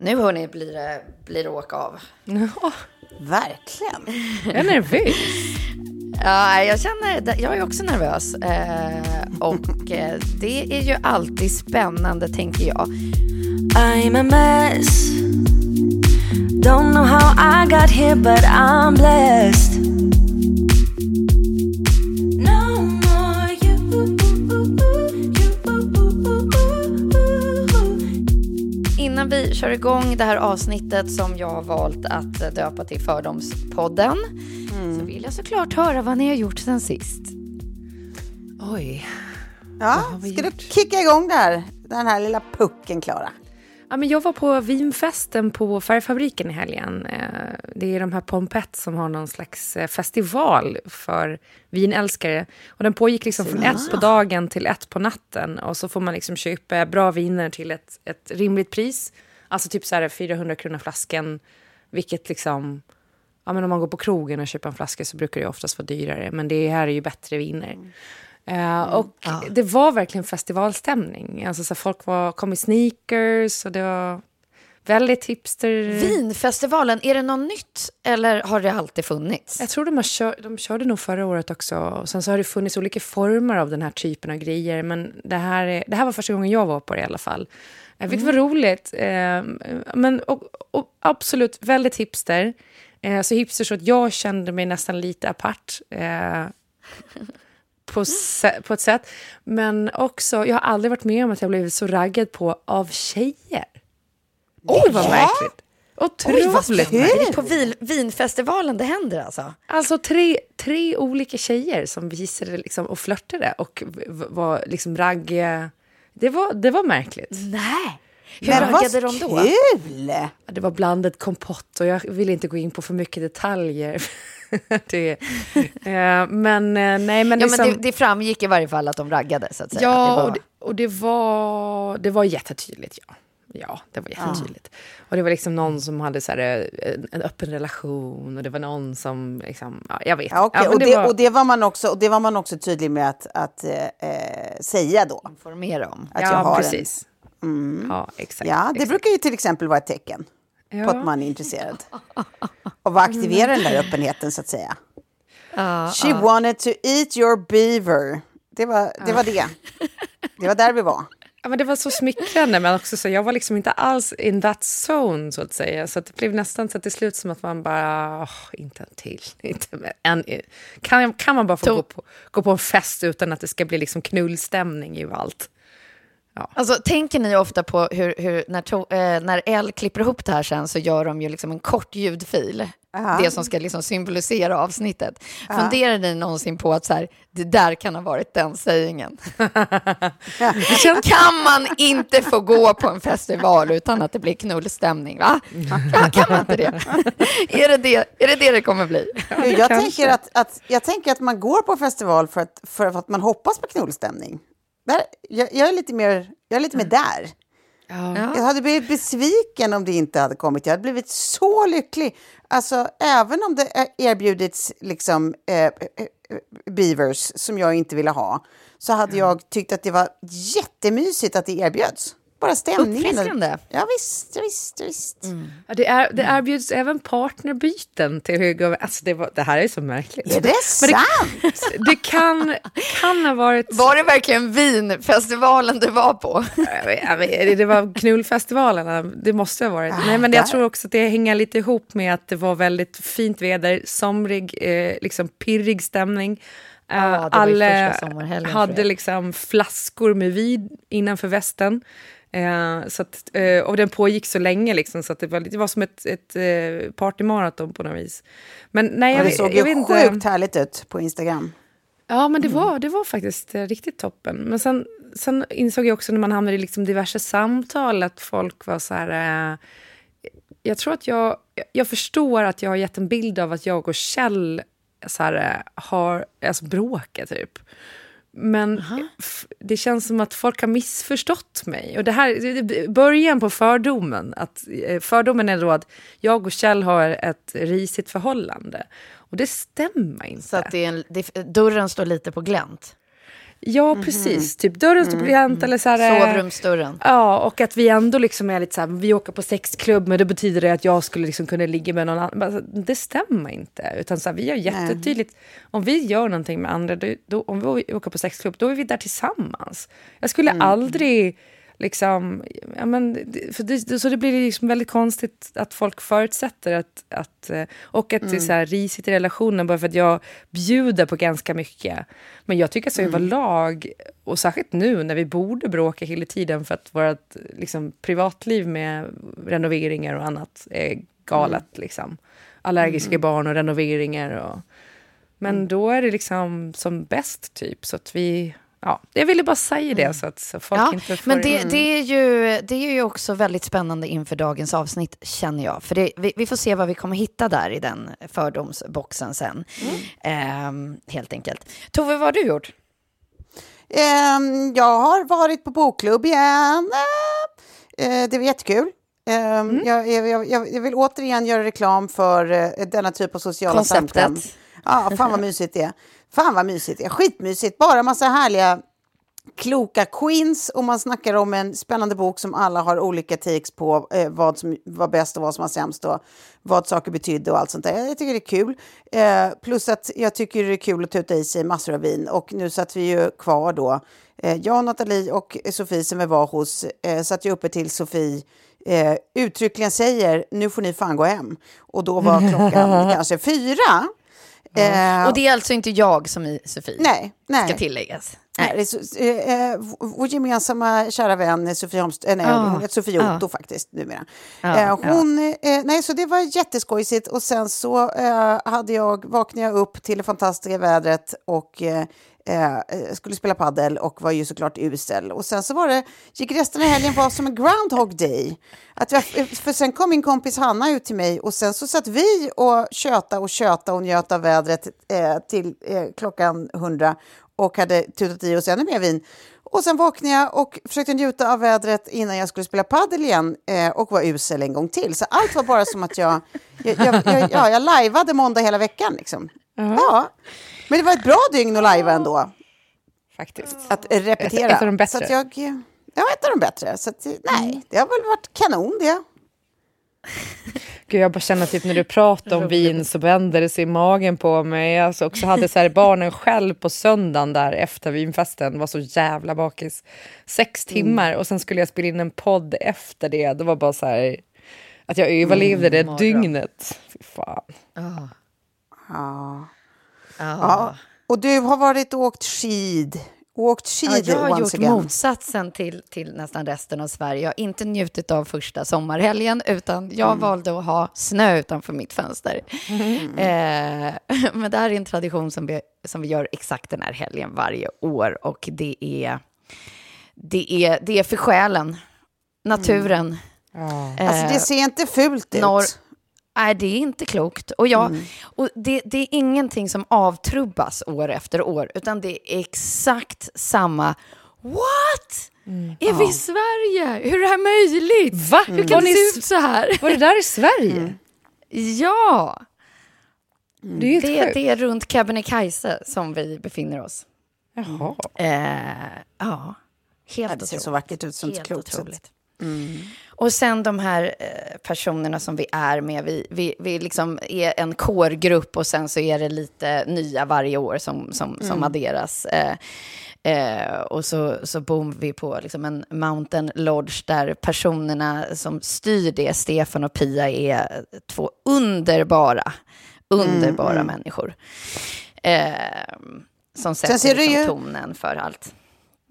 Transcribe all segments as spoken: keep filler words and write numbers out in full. Nu hörni, blir det, blir det åka av. Ja, verkligen. Jag är nervös. Ja, jag känner, jag är också nervös. Eh, och eh, det är ju alltid spännande, tänker jag. I'm a mess. Don't know how I got here, but I'm blessed. No more you. Innan vi kör igång det här avsnittet som jag har valt att döpa till Fördomspodden, mm. så vill jag såklart höra vad ni har gjort sen sist. Oj. Ja, ska du kicka igång där, den här lilla pucken, Klara? Ja, men jag var på vinfesten på Färgfabriken i helgen. Det är de här Pompette som har någon slags festival för vinälskare. Och den pågick liksom från ja. ett på dagen till ett på natten. Och så får man liksom köpa bra viner till ett, ett rimligt pris. Alltså typ så här fyrahundra kronor flaskan. Vilket liksom... Ja, men om man går på krogen och köper en flaska så brukar det oftast vara dyrare. Men det här är ju bättre viner. Uh, och ja. det var verkligen festivalstämning. Alltså så folk var, kom i sneakers och det var väldigt hipster. Vinfestivalen, är det något nytt eller har det alltid funnits? Jag tror de, har kör, de körde nog förra året också. Och sen så har det funnits olika former av den här typen av grejer. Men det här, är, det här var första gången jag var på det i alla fall. Jag vet, mm. det var roligt. Uh, men, och, och absolut väldigt hipster. Uh, så hipster så att jag kände mig nästan lite apart. Uh, På, se- på ett sätt. Men också, jag har aldrig varit med om att jag blev så raggad på av tjejer. Oj, oh, vad ja? märkligt. Otroligt. Oj, vad på vin- vinfestivalen det händer alltså. Alltså tre, tre olika tjejer som visade liksom, och flörtade och v- var liksom raggiga. Det var, det var märkligt. Nej. Hur men raggade de då? Kul! Det var blandat kompott och jag vill inte gå in på för mycket detaljer. det, eh, men eh, nej men, ja, liksom, men det, det framgick i varje fall att de raggade så att säga. Ja, att det var... och, det, och det var det var jättetydligt ja. Ja, det var jättetydligt. Ja. Och det var liksom någon som hade så här, en, en öppen relation och det var någon som liksom, ja, jag vet. Ja, okay. ja, och, det det, var... och det var man också och det var man också tydlig med att att eh, säga då, informera om att ja, jag har precis. En... Mm. Ja, exakt. Ja, det exakt. brukar ju till exempel vara ett tecken. Ja. På att man är intresserad. Och vad aktiverar den där öppenheten så att säga. Uh, She uh. wanted to eat your beaver. Det var det. Uh. Var det. det var där vi var. Ja, men det var så smickrande. Men också så jag var liksom inte alls in that zone så att säga. Så att det blev nästan så att det slut som att man bara... Oh, inte en till. Inte mer, en, kan, kan man bara få to- gå, på, gå på en fest utan att det ska bli liksom knullstämning i allt. Ja. Alltså, tänker ni ofta på hur, hur när, to, eh, när L klipper ihop det här sen så gör de ju liksom en kort ljudfil. Uh-huh. Det som ska liksom symbolisera avsnittet. Uh-huh. Funderar ni någonsin på att så här, det där kan ha varit den sägningen? Kan man inte få gå på en festival utan att det blir knullstämning, va? Kan, kan man inte det? är, det, det? är det det det kommer bli? jag, tänker att, att, jag tänker att man går på festival för att, för att man hoppas på knullstämning. Där, jag, jag är lite mer, jag är lite mer där. Ja. Jag hade blivit besviken om det inte hade kommit. Jag hade blivit så lycklig. Alltså, även om det erbjudits liksom, eh, beavers som jag inte ville ha, så hade ja. jag tyckt att det var jättemysigt att det erbjöds. Bara stämningen. Ja visst, ja, visst, ja, visst. Mm. Ja, det, är, det erbjuds mm. även partnerbyten till höger. Alltså det, var, det här är så märkligt. Är det sant? Men det, det kan, kan ha varit... Var det verkligen vinfestivalen du var på? Ja, det var knullfestivalerna. Det måste ha varit. Ah, Nej, men jag tror också att det hänger lite ihop med att det var väldigt fint väder. Somrig, eh, liksom pirrig stämning. Uh, ah, alla hade liksom flaskor med vin innanför västen. Uh, så att, uh, och den pågick så länge liksom, så att det, var, det var som ett, ett uh, partymaraton på något vis. Men, nej, ja, det jag, såg jag, ju jag sjukt inte... härligt ut på Instagram. Ja, men det, mm. var, det var faktiskt uh, riktigt toppen. Men sen, sen insåg jag också när man hamnade i liksom diverse samtal att folk var så här... Uh, jag tror att jag... Jag förstår att jag har gett en bild av att jag och Kjell så här, har alltså bråkat typ. Men uh-huh. f- det känns som att folk har missförstått mig. Och det här det början på fördomen. Att, fördomen är då att jag och Kjell har ett risigt förhållande. Och det stämmer inte. Så att det är en, det, dörren står lite på glänt. Ja, mm-hmm. precis. Typ dörren står på glänt. Mm-hmm. Eller så här, sovrumsdörren. Ja, och att vi ändå liksom är lite så här, vi åker på sexklubb, men det betyder det att jag skulle liksom kunna ligga med någon annan. Det stämmer inte. Utan så här, vi har jättetydligt, mm. om vi gör någonting med andra, då, då, om vi åker på sexklubb, då är vi där tillsammans. Jag skulle mm. aldrig liksom, ja men, för det, så det blir liksom väldigt konstigt att folk förutsätter att, att och att mm. det är så här risigt i relationen bara för att jag bjuder på ganska mycket. Men jag tycker så mm. överlag, och särskilt nu när vi borde bråka hela tiden för att vårt liksom, privatliv med renoveringar och annat är galet mm. liksom. Allergiska mm. barn och renoveringar och, men mm. då är det liksom som bäst typ, så att vi... Ja, jag ville bara säga det så att så folk ja, inte får... Men det, det, är ju, det är ju också väldigt spännande inför dagens avsnitt, känner jag. För det, vi, vi får se vad vi kommer hitta där i den fördomsboxen sen. Mm. Eh, helt enkelt. Tove, vad har du gjort? Eh, jag har varit på bokklubb igen. Eh, det var jättekul. Eh, mm. jag, jag, jag vill återigen göra reklam för eh, denna typ av sociala samtal. Ja, fan vad mysigt det är. Fan vad mysigt, ja, skitmysigt. Bara massa härliga, kloka queens. Och man snackar om en spännande bok som alla har olika takes på. Eh, vad som var bäst och vad som var sämst. Och vad saker betydde och allt sånt där. Jag tycker det är kul. Eh, plus att jag tycker det är kul att tuta i sig massor av vin. Och nu satt vi ju kvar då. Eh, jag, Nathalie och Sofie som vi var hos. Eh, satt ju uppe till Sofie. Eh, uttryckligen säger, nu får ni fan gå hem. Och då var klockan kanske fyra. Mm. Och det är alltså inte jag som är Sofie. Nej, nej. Ska tilläggas. Nej. Nej, så, eh, vår gemensamma kära vän Sofie Holm, eh, nej, oh. hon heter Sofie Otto oh. faktiskt numera. Oh. Eh, hon, oh. eh, nej, så det var jätteskojsigt. Och sen så eh, hade jag, vaknade jag upp till det fantastiska vädret och eh, eh, skulle spela paddel och var ju såklart usel. Och sen så var det, gick resten av helgen var som en Groundhog Day. Att jag, för sen kom min kompis Hanna ut till mig och sen så satt vi och tjöta och tjöta och njöt av vädret eh, till eh, klockan hundra. Och hade tutat i oss ännu mer vin. Och sen vaknade jag och försökte njuta av vädret innan jag skulle spela paddel igen. Eh, och var usel en gång till. Så allt var bara som att jag... jag, jag, jag ja, jag lajvade måndag hela veckan liksom. Uh-huh. Ja. Men det var ett bra dygn att lajva ändå. Faktiskt. Att repetera. Ett, ett av de bättre. Så att jag, ja, ett av de bättre. Så att, nej, det har väl varit kanon det. Gud, jag bara känner typ när du pratar om vin så vänder det sig i magen på mig. Alltså också hade så här barnen själv på söndagen där efter vinfesten, var så jävla bakis. Sex timmar och sen skulle jag spela in en podd efter det. Det var bara så här att jag överlevde mm, det morgon. Dygnet. Fy fan. Oh. Oh. Oh. Ja. Och du har varit och åkt skid. Ja, jag har gjort again. motsatsen till, till nästan resten av Sverige. Jag har inte njutit av första sommarhelgen utan jag mm. valde att ha snö utanför mitt fönster. Mm. Eh, men det här är en tradition som vi, som vi gör exakt den här helgen varje år. Och det är, det är, det är för själen, naturen. Mm. Mm. Eh, alltså det ser inte fult ut. Norr, nej, det är inte klokt. Och, jag, mm. och det, det är ingenting som avtrubbas år efter år. Utan det är exakt samma what? Mm. Är vi i Sverige? Hur är det här möjligt? Va? Mm. Hur kan det se ut så här? Var det där i Sverige? Mm. Ja. Mm. Det är ju det, det är runt Kebnekaise som vi befinner oss. Jaha. Eh, ja. Helt, det ser så vackert ut, som helt otroligt. Mm. Och sen de här personerna som vi är med, vi, vi, vi liksom är en kårgrupp och sen så är det lite nya varje år som, som, mm. som adderas. Eh, eh, och så, så bor vi på liksom en mountain lodge där personerna som styr det, Stefan och Pia, är två underbara, underbara mm. människor. Eh, som sätter liksom ju... tonen för allt.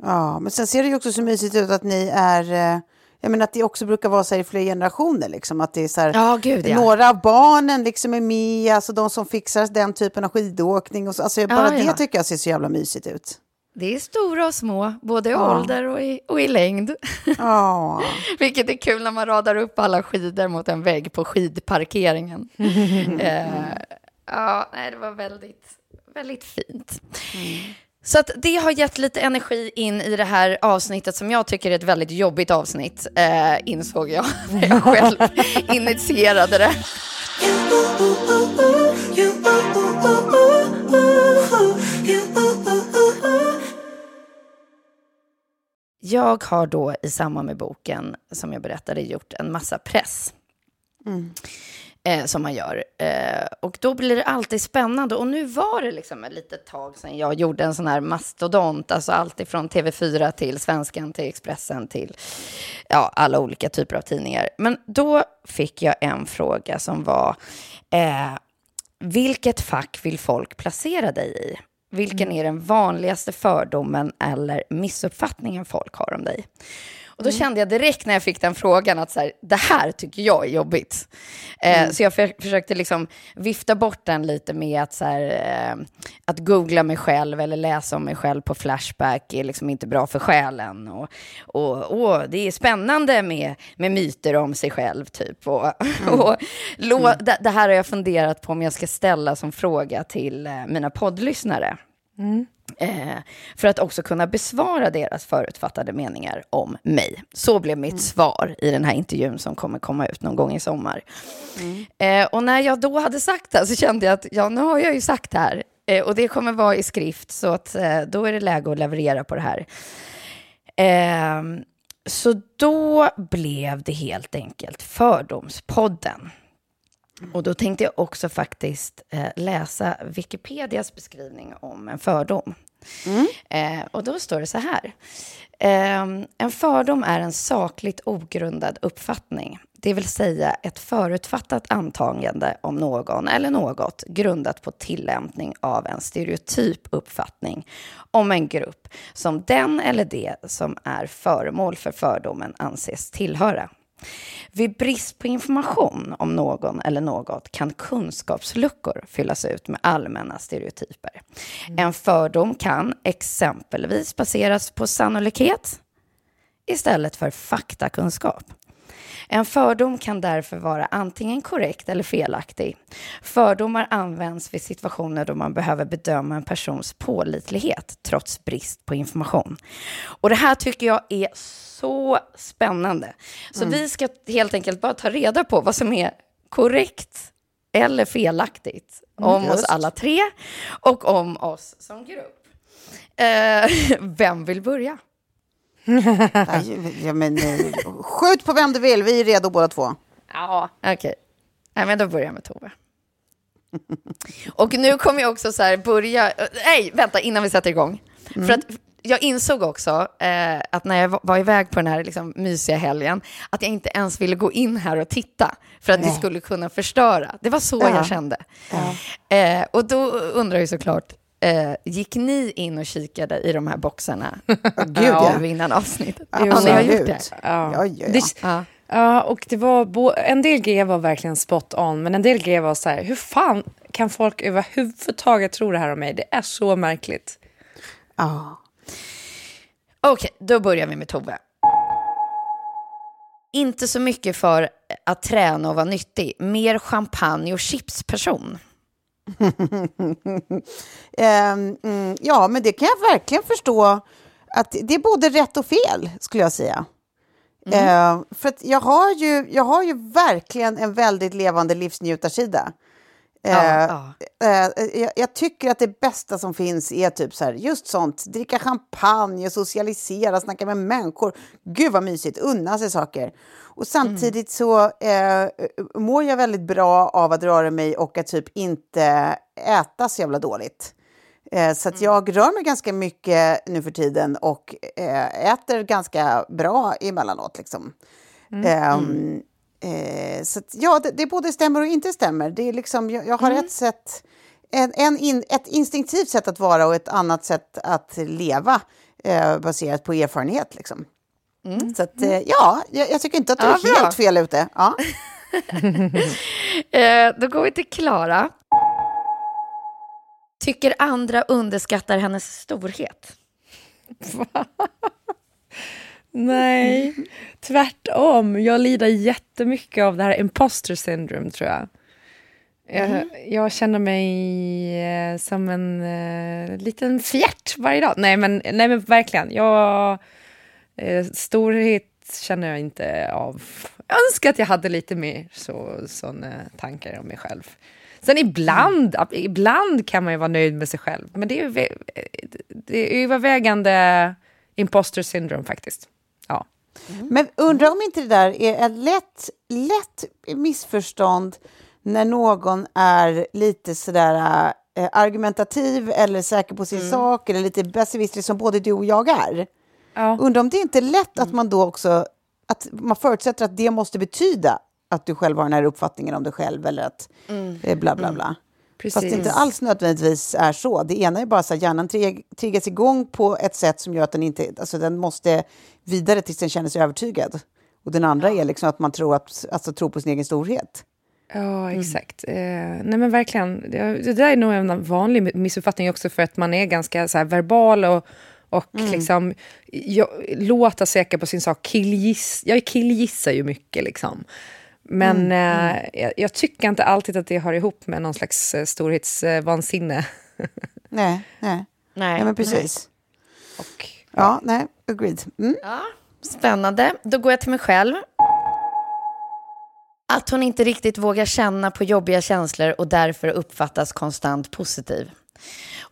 Ja, men sen ser det ju också så mysigt ut att ni är... Eh... Jag menar att det också brukar vara så här i flera generationer liksom, att det är så här, ja, gud, ja. Några av barnen liksom är med, alltså de som fixar den typen av skidåkning och så, alltså bara ja, ja. det tycker jag ser så jävla mysigt ut. Det är stora och små, både i ja. ålder och i, och i längd. Ja. Vilket är kul när man radar upp alla skidor mot en vägg på skidparkeringen. eh, ja, nej, det var väldigt väldigt fint. Mm. Så att det har gett lite energi in i det här avsnittet som jag tycker är ett väldigt jobbigt avsnitt, eh, insåg jag när jag själv initierade det. Jag har då i samband med boken som jag berättade gjort en massa press. Mm. Som man gör. Och då blir det alltid spännande. Och nu var det liksom ett litet tag sedan jag gjorde en sån här mastodont. Alltså allt ifrån T V fyra till Svenskan till Expressen till ja, alla olika typer av tidningar. Men då fick jag en fråga som var eh, vilket fack vill folk placera dig i? Vilken är den vanligaste fördomen eller missuppfattningen folk har om dig? Och då kände jag direkt när jag fick den frågan att så här, det här tycker jag är jobbigt. Eh, mm. Så jag för, försökte liksom vifta bort den lite med att, så här, eh, att googla mig själv eller läsa om mig själv på Flashback är liksom inte bra för själen. Och, och, och det är spännande med, med myter om sig själv typ. Och, mm. och, lo, mm. det, det här har jag funderat på om jag ska ställa som fråga till eh, mina poddlyssnare. Mm. Eh, för att också kunna besvara deras förutfattade meningar om mig. Så blev mitt mm. svar i den här intervjun som kommer komma ut någon gång i sommar. Mm. Eh, och när jag då hade sagt det så kände jag att ja, nu har jag ju sagt det här. Eh, och det kommer vara i skrift så att eh, då är det läge att leverera på det här. Eh, så då blev det helt enkelt Fördomspodden. Och då tänkte jag också faktiskt eh, läsa Wikipedias beskrivning om en fördom. Mm. Eh, och då står det så här. Eh, en fördom är en sakligt ogrundad uppfattning. Det vill säga ett förutfattat antagande om någon eller något grundat på tillämpning av en stereotyp uppfattning om en grupp som den eller det som är föremål för fördomen anses tillhöra. Vid brist på information om någon eller något kan kunskapsluckor fyllas ut med allmänna stereotyper. En fördom kan exempelvis baseras på sannolikhet istället för faktakunskap. En fördom kan därför vara antingen korrekt eller felaktig. Fördomar används vid situationer då man behöver bedöma en persons pålitlighet trots brist på information. Och det här tycker jag är så spännande. Så mm. vi ska helt enkelt bara ta reda på vad som är korrekt eller felaktigt om Just. oss alla tre och om oss som grupp. Eh, vem vill börja? Ja, men, skjut på vem du vill, vi är redo båda två. Ja, okej. Okay. Nej, men då börjar jag med Tove. Och nu kommer jag också så här börja... Nej, vänta, innan vi sätter igång. Mm. För att jag insåg också eh, att när jag var iväg på den här liksom, mysiga helgen att jag inte ens ville gå in här och titta för att Nej. det skulle kunna förstöra. Det var så ja. jag kände. Ja. Eh, och då undrar jag såklart Uh, gick ni in och kikade i de här boxarna oh, gud, ja. av innan avsnittet? Ja, ni har gjort det. Ja, ja, ja. Det, ja. ja och det var bo- en del grejer var verkligen spot on, men en del grejer var så här, hur fan kan folk överhuvudtaget tro det här om mig? Det är så märkligt. Ja. Okej, okay, då börjar vi med Tove. Inte så mycket för att träna och vara nyttig, mer champagne och chipsperson. um, mm, ja, men det kan jag verkligen förstå att det är både rätt och fel, skulle jag säga. Mm. Eh, för att jag har ju, jag har ju verkligen en väldigt levande livsnjutarsida. Eh, ja, ja. Eh, jag, jag tycker att det bästa som finns är typ så här, just sånt. Dricka champagne, socialisera, snacka med människor. Gud vad mysigt, unna sig saker. Och samtidigt så eh, mår jag väldigt bra av att röra mig och att typ inte äta så jävla dåligt. Eh, så att jag rör mig ganska mycket nu för tiden och eh, äter ganska bra emellanåt liksom. Mm. Eh, mm. Eh, så att, ja, det, det både stämmer och inte stämmer. Det är liksom, jag, jag har mm. ett sätt, en, en in, ett instinktivt sätt att vara och ett annat sätt att leva eh, baserat på erfarenhet liksom. Mm. Så att, eh, ja, jag, jag tycker inte att det ja, är helt bra. Fel ute. Ja. eh, då går vi till Klara. Tycker andra underskattar hennes storhet? Nej, tvärtom. Jag lider jättemycket av det här imposter syndrome, tror jag. Jag, mm. jag känner mig som en eh, liten fjärt varje dag. Nej men, nej, men verkligen. Jag, eh, storhet känner jag inte av. Jag önskar att jag hade lite mer så, såna tankar om mig själv. Sen ibland, mm. ibland kan man ju vara nöjd med sig själv. Men det är ju, det är ju övervägande imposter syndrome faktiskt. Ja. Mm. Men undrar om inte det där är ett lätt, lätt missförstånd när någon är lite sådär äh, argumentativ eller säker på sin mm. sak eller lite besserwisser som både du och jag är. Ja. Undrar om det inte är lätt att man då också, att man förutsätter att det måste betyda att du själv har den här uppfattningen om dig själv eller att mm. bla bla bla. Mm. Precis. Fast det inte alls nödvändigtvis är så. Det ena är bara så att hjärnan trigg- triggas igång på ett sätt som gör att den inte, alltså den måste vidare tills den känner sig övertygad. Och den andra ja. Är liksom att man tror att, alltså tror på sin egen storhet. Ja, exakt. Mm. Eh, nej men verkligen, det, det där är nog en vanlig missuppfattning också för att man är ganska så här verbal och och mm. liksom jag, låta säker på sin sak. Killgiss, jag killgissar ju mycket liksom. Men mm, mm. Eh, jag, jag tycker inte alltid att det hör ihop med någon slags storhetsvansinne. Nej, nej. Nej, ja, men precis. Nej. Och, ja. ja, nej, agreed. Mm. Ja, spännande. Då går jag till mig själv. Att hon inte riktigt vågar känna på jobbiga känslor och därför uppfattas konstant positiv.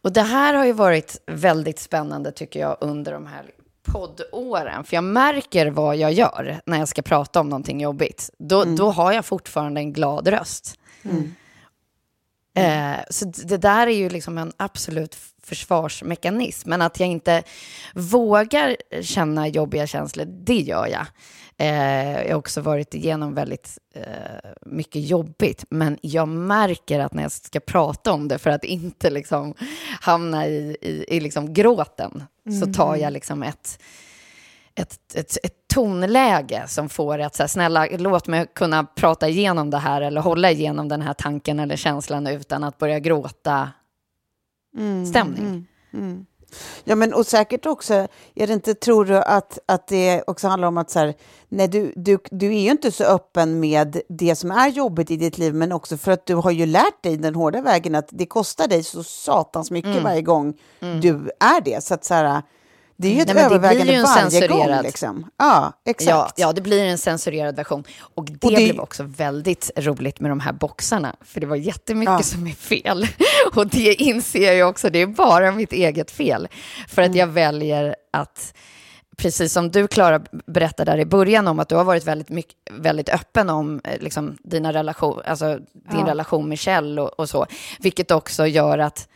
Och det här har ju varit väldigt spännande tycker jag under de här poddåren, för jag märker vad jag gör när jag ska prata om någonting jobbigt. Då, mm. då har jag fortfarande en glad röst. Mm. Eh, så det där är ju liksom en absolut försvarsmekanism. Men att jag inte vågar känna jobbiga känslor, det gör jag. Eh, jag har också varit igenom väldigt eh, mycket jobbigt. Men jag märker att när jag ska prata om det för att inte liksom hamna i, i, i liksom gråten mm. så tar jag liksom ett, ett, ett, ett tonläge som får att så här, snälla låt mig kunna prata igenom det här eller hålla igenom den här tanken eller känslan utan att börja gråta mm. stämning. Mm. Mm. Ja, men och säkert också, är det inte, tror du att, att det också handlar om att så här, nej, du, du, du är ju inte så öppen med det som är jobbigt i ditt liv, men också för att du har ju lärt dig den hårda vägen att det kostar dig så satans mycket mm. varje gång mm. du är det. Så att så här, det är ju ett nej, övervägande ju varje gång liksom. Ja, exakt. Ja, ja, det blir en censurerad version. Och det, och det blev också väldigt roligt med de här boxarna. För det var jättemycket ja. Som är fel. Och det inser jag också. Det är bara mitt eget fel. För att mm. jag väljer att, precis som du Klara berättade där i början om att du har varit väldigt, mycket, väldigt öppen om liksom, dina relation, alltså, din ja. Relation med Kjell och, och så. Vilket också gör att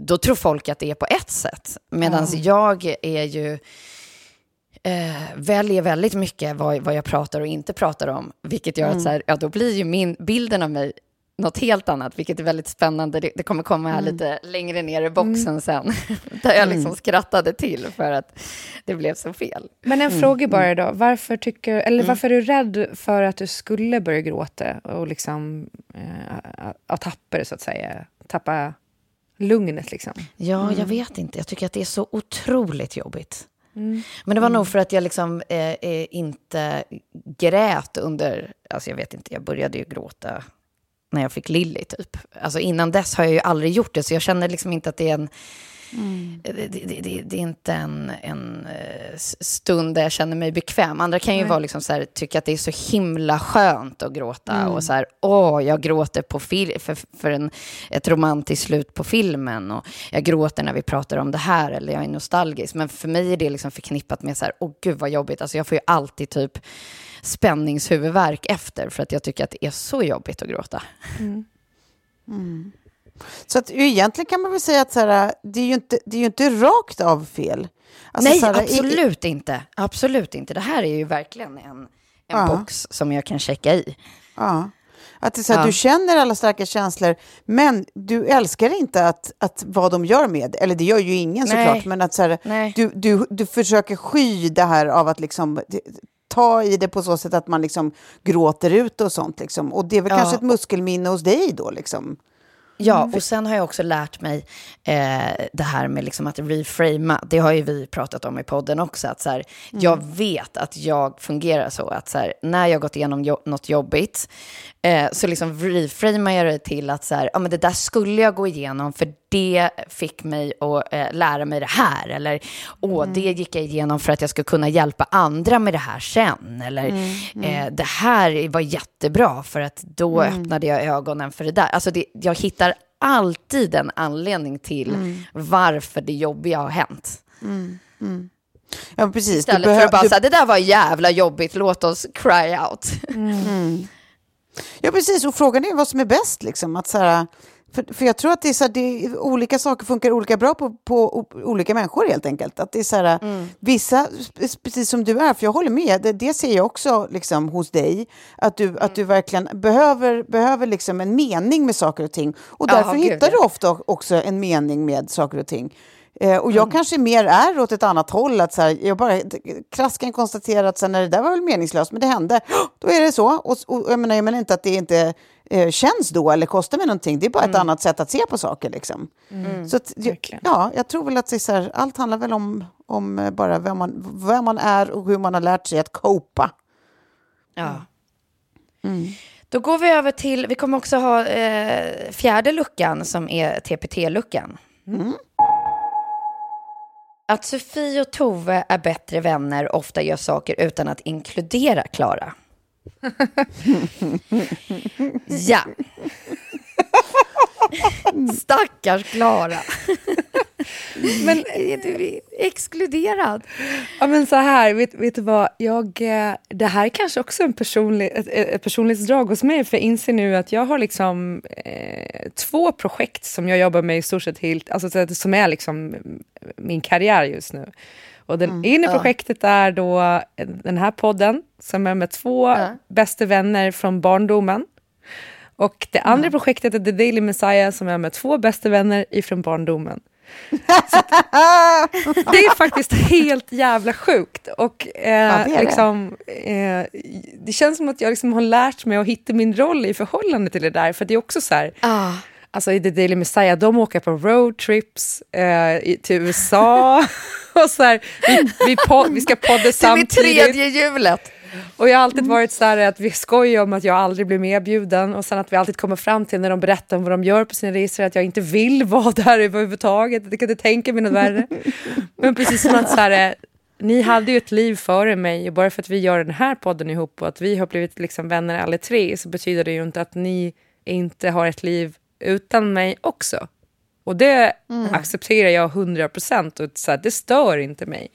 då tror folk att det är på ett sätt. Medan mm. jag är ju eh, väljer väldigt mycket vad, vad jag pratar och inte pratar om. Vilket gör mm. att så här, ja, då blir ju min, bilden av mig något helt annat. Vilket är väldigt spännande. Det, det kommer komma här mm. lite längre ner i boxen mm. sen. Där jag liksom skrattade till för att det blev så fel. Men en mm. fråga bara då. Varför, tycker, eller mm. varför är du rädd för att du skulle börja gråta? Och liksom eh, att tappa det så att säga. Tappa lugnet liksom. Ja, mm. jag vet inte. Jag tycker att det är så otroligt jobbigt. Mm. Men det var mm. nog för att jag liksom eh, eh, inte grät under, alltså jag vet inte, jag började ju gråta när jag fick Lilly typ. Alltså innan dess har jag ju aldrig gjort det, så jag känner liksom inte att det är en Mm. Det, det, det, det är inte en, en stund där jag känner mig bekväm. Andra kan ju mm. vara liksom så här, tycka att det är så himla skönt att gråta mm. och så här, åh, jag gråter på fil- för, för en, ett romantiskt slut på filmen, och jag gråter när vi pratar om det här, eller jag är nostalgisk. Men för mig är det liksom förknippat med så här, åh gud vad jobbigt, alltså jag får ju alltid typ spänningshuvudvärk efter, för att jag tycker att det är så jobbigt att gråta. Mm. Mm. Så att egentligen kan man väl säga att så här, det är ju inte, det är ju inte rakt av fel. Alltså, nej, så här, absolut i, inte. Absolut inte. Det här är ju verkligen en, en ja. box som jag kan checka i. Ja. Att det är så här, ja. du känner alla starka känslor, men du älskar inte att, att vad de gör med. Eller det gör ju ingen såklart, men att så här, du, du, du försöker sky det här av att liksom... Det, ta i det på så sätt att man liksom gråter ut och sånt liksom. Och det är väl ja. kanske ett muskelminne hos dig då liksom. Ja, och sen har jag också lärt mig eh, det här med liksom att reframa. Det har ju vi pratat om i podden också. Att så här, mm. jag vet att jag fungerar så. Att så här, när jag gått igenom jo- något jobbigt eh, så liksom reframar jag det till att så här, ja, men det där skulle jag gå igenom för det fick mig att eh, lära mig det här. Eller åh, mm. det gick jag igenom för att jag ska kunna hjälpa andra med det här sen. Eller mm. Mm. Eh, det här var jättebra för att då mm. öppnade jag ögonen för det där. Alltså det, jag hittar alltid en anledning till mm. varför det jobbiga har hänt. Mm. Mm. Ja, precis. Istället behö- för att bara du... säga, det där var jävla jobbigt, låt oss cry out. Mm. Ja, precis. Och frågan är vad som är bäst liksom. Att så här, för, för jag tror att det är så här, det är, olika saker funkar olika bra på, på, på olika människor helt enkelt. Att det är så här, mm. vissa, precis som du är, för jag håller med, det, det ser jag också liksom, hos dig, att du, mm. att du verkligen behöver, behöver liksom en mening med saker och ting. Och därför Jaha, hittar gud. du ofta också en mening med saker och ting. Eh, och jag mm. kanske mer är åt ett annat håll, att så här, jag bara krasken konstaterar att så, när det där var väl meningslöst, men det hände, då är det så. Och, och jag menar, jag menar inte att det inte eh, känns då eller kostar mig någonting, det är bara mm. ett annat sätt att se på saker liksom. Mm. Så att, ja, jag tror väl att så här, allt handlar väl om, om bara vem man, vem man är och hur man har lärt sig att copa. Ja. Mm. Då går vi över till, vi kommer också ha eh, fjärde luckan som är T P T-luckan. Mm. Att Sofie och Tove är bättre vänner ofta gör saker utan att inkludera Klara. Ja. Stackars Klara. Men är du exkluderad? Ja, men så här, vet, vet du vad, jag, det här kanske också är en personlig, ett, ett personlighetsdrag hos mig, för jag inser nu att jag har liksom eh, två projekt som jag jobbar med i stort sett helt, alltså, som är liksom min karriär just nu. Och det mm. ena projektet är då den här podden som är med två mm. bästa vänner från barndomen. Och det andra mm. projektet är The Daily Messiah som är med två bästa vänner ifrån barndomen. Så det är faktiskt helt jävla sjukt. Och eh, ja, det, liksom, eh, det känns som att jag liksom har lärt mig att hitta min roll i förhållande till det där. För det är också så här... Ah. Alltså i The Daily Messiah, de åker på roadtrips eh, till U S A. Och så här, vi, vi, pod, vi ska podda samtidigt. Det är tredje hjulet. Och jag har alltid varit så här att vi skojar om att jag aldrig blir medbjuden. Och sen att vi alltid kommer fram till när de berättar om vad de gör på sina resor. Att jag inte vill vara där överhuvudtaget. Jag kan inte tänka mig något värre. Men precis som att så här, ni hade ju ett liv före mig. Och bara för att vi gör den här podden ihop och att vi har blivit liksom vänner alla tre. Så betyder det ju inte att ni inte har ett liv utan mig också. Och det mm. accepterar jag hundra procent. Och så här, det stör inte mig.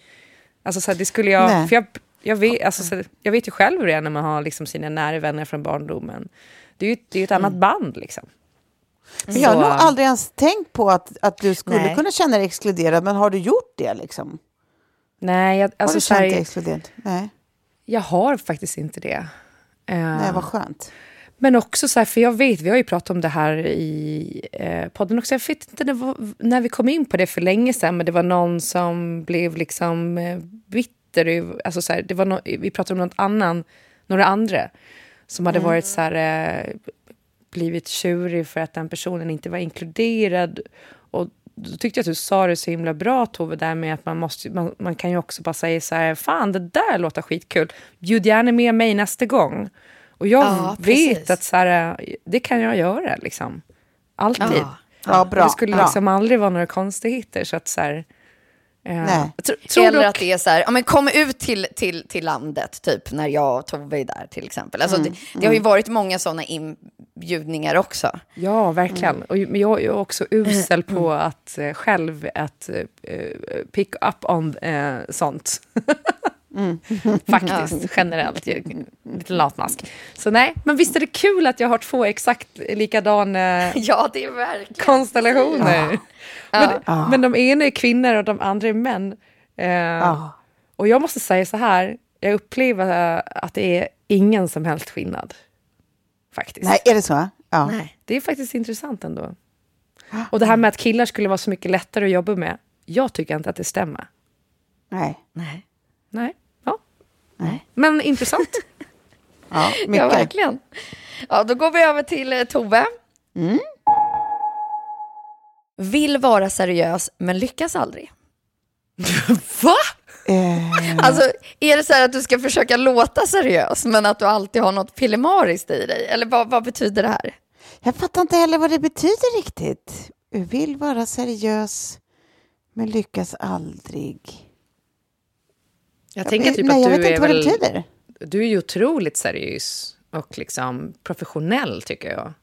Alltså så här, det skulle jag... Nej. För jag Jag vet, alltså, så, jag vet ju själv hur det är när man har liksom sina nära vänner från barndomen. Det är ju det är ett annat mm. band liksom. Men jag har nog aldrig ens tänkt på att, att du skulle nej. kunna känna dig exkluderad. Men har du gjort det liksom? Nej. Jag, alltså, har du känt dig exkluderad? Nej. Jag har faktiskt inte det. Uh, nej, vad skönt. Men också så här, för jag vet, vi har ju pratat om det här i eh, podden också. Jag vet inte det var, när vi kom in på det för länge sedan. Men det var någon som blev liksom eh, bitter. Det, alltså så här, det var no, vi pratade om något annan, några andra som hade mm. varit så här, eh, blivit tjurig för att den personen inte var inkluderad. Och då tyckte jag att du sa det så himla bra, Tove, där med att man, måste, man, man kan ju också bara säga så här, fan det där låter skitkul, bjud gärna med mig nästa gång. Och jag ja, vet precis. Att så här, det kan jag göra liksom, alltid. Ja. Ja, bra. Det skulle liksom bra. aldrig vara några konstigheter. Så att så här... Ja. Tr- tror Eller dock... att det är så här, ja, men kom ut till, till, till landet typ när jag och Tove är där till exempel. Alltså, mm, det, det mm. har ju varit många sådana inbjudningar också. Ja, verkligen. Mm. Och men jag är ju också usel mm. på att eh, själv att eh, pick up on eh, sånt. Mm. Faktiskt, ja. generellt lite latmask. Så nej, men visst är det kul att jag har två exakt likadana ja, det är verkligen konstellationer. Ja. Men, ja. men de ena är kvinnor och de andra är män. Eh, ja. Och jag måste säga så här, jag upplever att det är ingen som helst skillnad. Faktiskt. Nej, är det så? Ja. Nej, det är faktiskt intressant ändå. Ja. Och det här med att killar skulle vara så mycket lättare att jobba med, jag tycker inte att det stämmer. Nej. Nej. Nej. Ja. Nej. Men intressant. Ja, mycket. Ja, verkligen. Ja, då går vi över till eh, Tove. Mm. Vill vara seriös men lyckas aldrig. Va? Eh. Alltså, är det så här att du ska försöka låta seriös men att du alltid har något pillemariskt i dig? Eller vad, vad betyder det här? Jag fattar inte heller vad det betyder riktigt. Vill vara seriös men lyckas aldrig. Jag tänker typ Nej, att du jag vet inte är vad det väl, betyder. Du är ju otroligt seriös och liksom professionell tycker jag.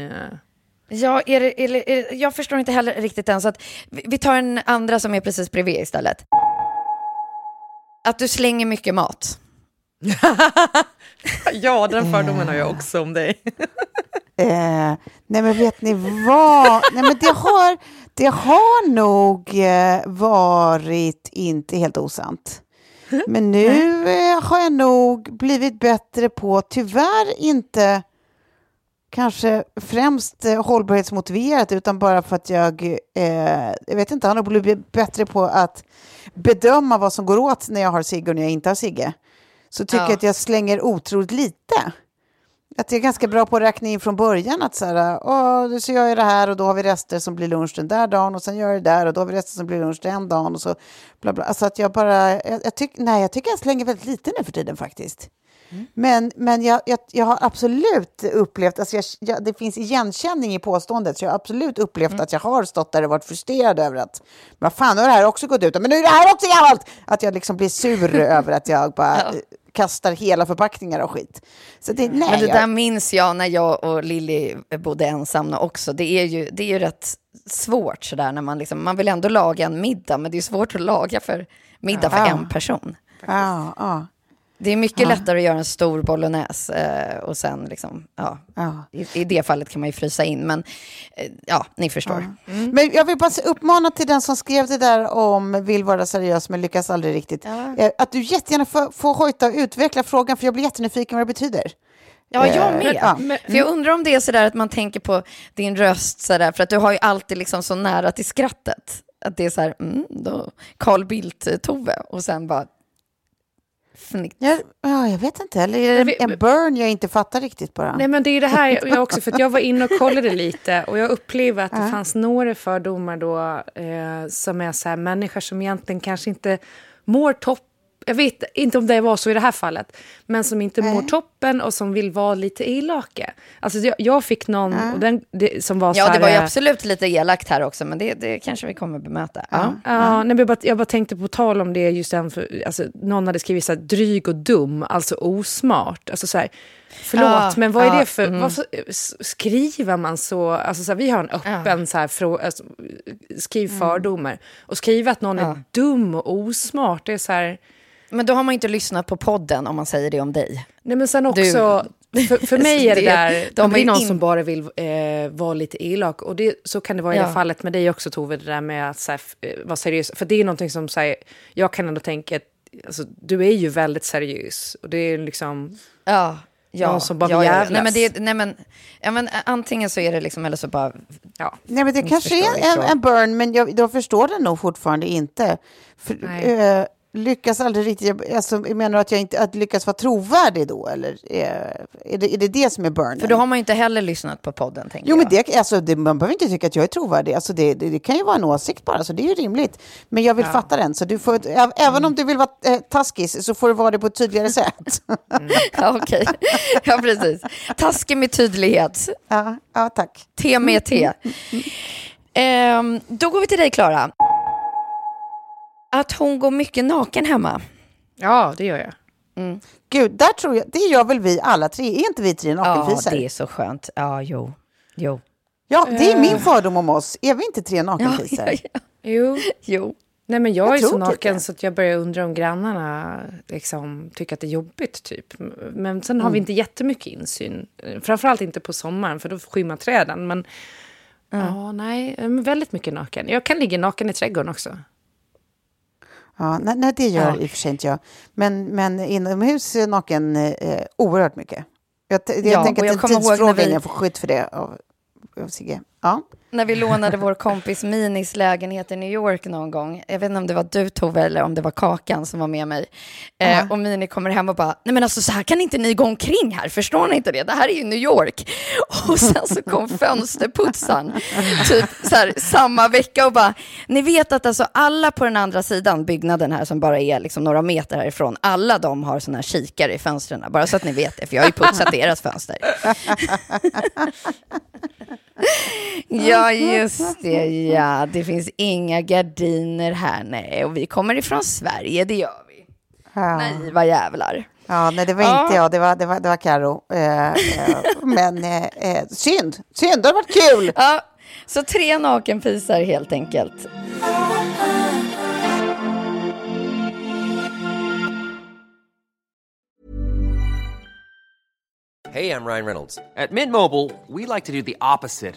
Eh. Ja, är det, är det, är det, jag förstår inte heller riktigt än, så att vi, vi tar en andra som är precis bredvid istället. Att du slänger mycket mat. Ja, den fördomen har jag också om dig. eh, nej men vet ni vad? Nej men det har, det har nog varit inte helt osant. Men nu eh, har jag nog blivit bättre på, tyvärr inte kanske främst eh, hållbarhetsmotiverat, utan bara för att jag, eh, jag vet inte, han har blivit bättre på att bedöma vad som går åt när jag har Sigge och när jag inte har Sigge. Så tycker ja. jag att jag slänger otroligt lite. Att det är ganska bra på att räkna in från början att så här, åh, så gör jag det här och då har vi rester som blir lunch den där dagen och sen gör jag det där och då har vi rester som blir lunch den dagen och så bla bla. Alltså att jag bara, jag, jag tycker, nej jag tycker jag slänger väldigt lite nu för tiden faktiskt. Mm. Men, men jag, jag, jag har absolut upplevt, alltså jag, jag, det finns igenkänning i påståendet, så jag har absolut upplevt mm. att jag har stått där och varit frustrerad över att vad fan, nu har det här också gått ut, men nu är det här också gammalt! Att jag liksom blir sur över att jag bara... Ja. Kastar hela förpackningar och skit. Så det, nej, men det där jag... minns jag när jag och Lilly bodde ensamma också. Det är ju, det är ju rätt svårt så där när man liksom, man vill ändå laga en middag, men det är svårt att laga för middag ja. för en person. Ja, ja. Det är mycket ja. lättare att göra en stor bolognese och sen liksom, ja, ja. I, i det fallet kan man ju frysa in, men ja, ni förstår. Ja. Mm. Men jag vill bara uppmana till den som skrev det där om vill vara seriös men lyckas aldrig riktigt. Ja. Att du jättegärna får, får hojta och utveckla frågan, för jag blir jättenyfiken vad det betyder. Ja, jag med. Ja. För jag undrar om det är sådär att man tänker på din röst sådär, för att du har ju alltid liksom så nära till skrattet. Att det är såhär, mm, då Carl Bildt Tove och sen bara Jag, ja, jag vet inte. Eller är det en burn jag inte fattar riktigt bara? Nej, men det är det här jag också, för att jag var inne och kollade lite och jag upplevde att det äh. fanns några fördomar då eh, som är så här, människor som egentligen kanske inte mår topp. Jag vet inte om det var så i det här fallet, men som inte äh. mår toppen och som vill vara lite elaka. Alltså jag, jag fick någon äh. och den, det, som var så här... Ja, det var ju absolut lite elakt här också, men det, det kanske vi kommer bemöta. Ja, ja. ja. Nej, jag, bara, jag bara tänkte på tal om det just den, för, alltså, någon hade skrivit så här, dryg och dum, alltså osmart. Alltså så här, förlåt, ja. men vad är ja. det för... Mm. Varför skriver man så... Alltså så här, vi har en öppen ja. så här, frå, alltså, skriv fördomar. Mm. Och skriva att någon ja. är dum och osmart, det är så här... Men då har man inte lyssnat på podden om man säger det om dig. Nej, men sen också, du, för, för mig är det, det där, de är någon in... som bara vill eh, vara lite elak. Och det, så kan det vara ja. i det fallet med dig också, Tove, det där med att så här, vara seriös. För det är någonting som så här, jag kan ändå tänka, att, alltså, du är ju väldigt seriös. Och det är liksom ja, ja, någon som bara ja, jävlas. Nej, men det, nej, men, ja, men, antingen så är det liksom, eller så bara... Ja, nej, men det kanske är en, en burn, men jag, jag förstår den nog fortfarande inte. För, nej. Eh, lyckas aldrig riktigt, alltså, menar du att jag inte att lyckas vara trovärdig då, eller är, är, det, är det det som är burn? För då har man ju inte heller lyssnat på podden, tänker jo, jag. Jo, men det, alltså, det, man behöver inte tycka att jag är trovärdig, alltså, det, det, det kan ju vara en åsikt bara, så det är ju rimligt, men jag vill ja. fatta den, så du får, ä, även mm. om du vill vara äh, taskis så får du vara det på ett tydligare sätt. Mm. Ja, okej, okay. Ja precis, taskig med tydlighet. Ja, ja tack. T med T. Ehm, då går vi till dig, Klara. Att hon går mycket naken hemma. Ja, det gör jag. Mm. Gud, där tror jag, det gör väl vi alla tre. Är inte vi tre nakenfisar? Ja, det är så skönt. Ja, jo. jo. Ja, det är min fördom om oss. Är vi inte tre nakenfisar? Ja, ja, ja. Jo. jo. Nej, men jag, jag är så naken det. Så att jag börjar undra om grannarna liksom tycker att det är jobbigt typ. Men sen mm. har vi inte jättemycket insyn. Framförallt inte på sommaren, för då skymmar träden. Men mm. ja, nej, väldigt mycket naken. Jag kan ligga naken i trädgården också. Ja, nej, nej det gör ja. i och för sig inte jag. Men, men inomhus naken eh, oerhört mycket. Jag, jag ja, tänker att det är tidsfrågan vi... jag får skit för det av, av Sigge. Ja. När vi lånade vår kompis Minis lägenhet i New York någon gång. Jag vet inte om det var du, Tove, eller om det var Kakan som var med mig. Mm. Eh, och Mini kommer hem och bara, nej men alltså så här kan inte ni gå omkring här. Förstår ni inte det? Det här är ju New York. Och sen så kom fönsterputsaren typ så här, samma vecka och bara, ni vet att alltså alla på den andra sidan byggnaden här som bara är liksom några meter härifrån, alla de har såna här kikare i fönstren. Bara så att ni vet det, för jag har ju putsat deras fönster. Ja, just det. Ja, det finns inga gardiner här, nej. Och vi kommer ifrån Sverige, det gör vi. Ja. Nej, vad jävlar. Ja, nej, det var ja. inte jag. Det var, det var, det var Karo. Eh, men eh, synd. Synd, det har varit kul. Ja, så tre nakenfisar helt enkelt. Hey, I'm Ryan Reynolds. At Mint Mobile, we like to do the opposite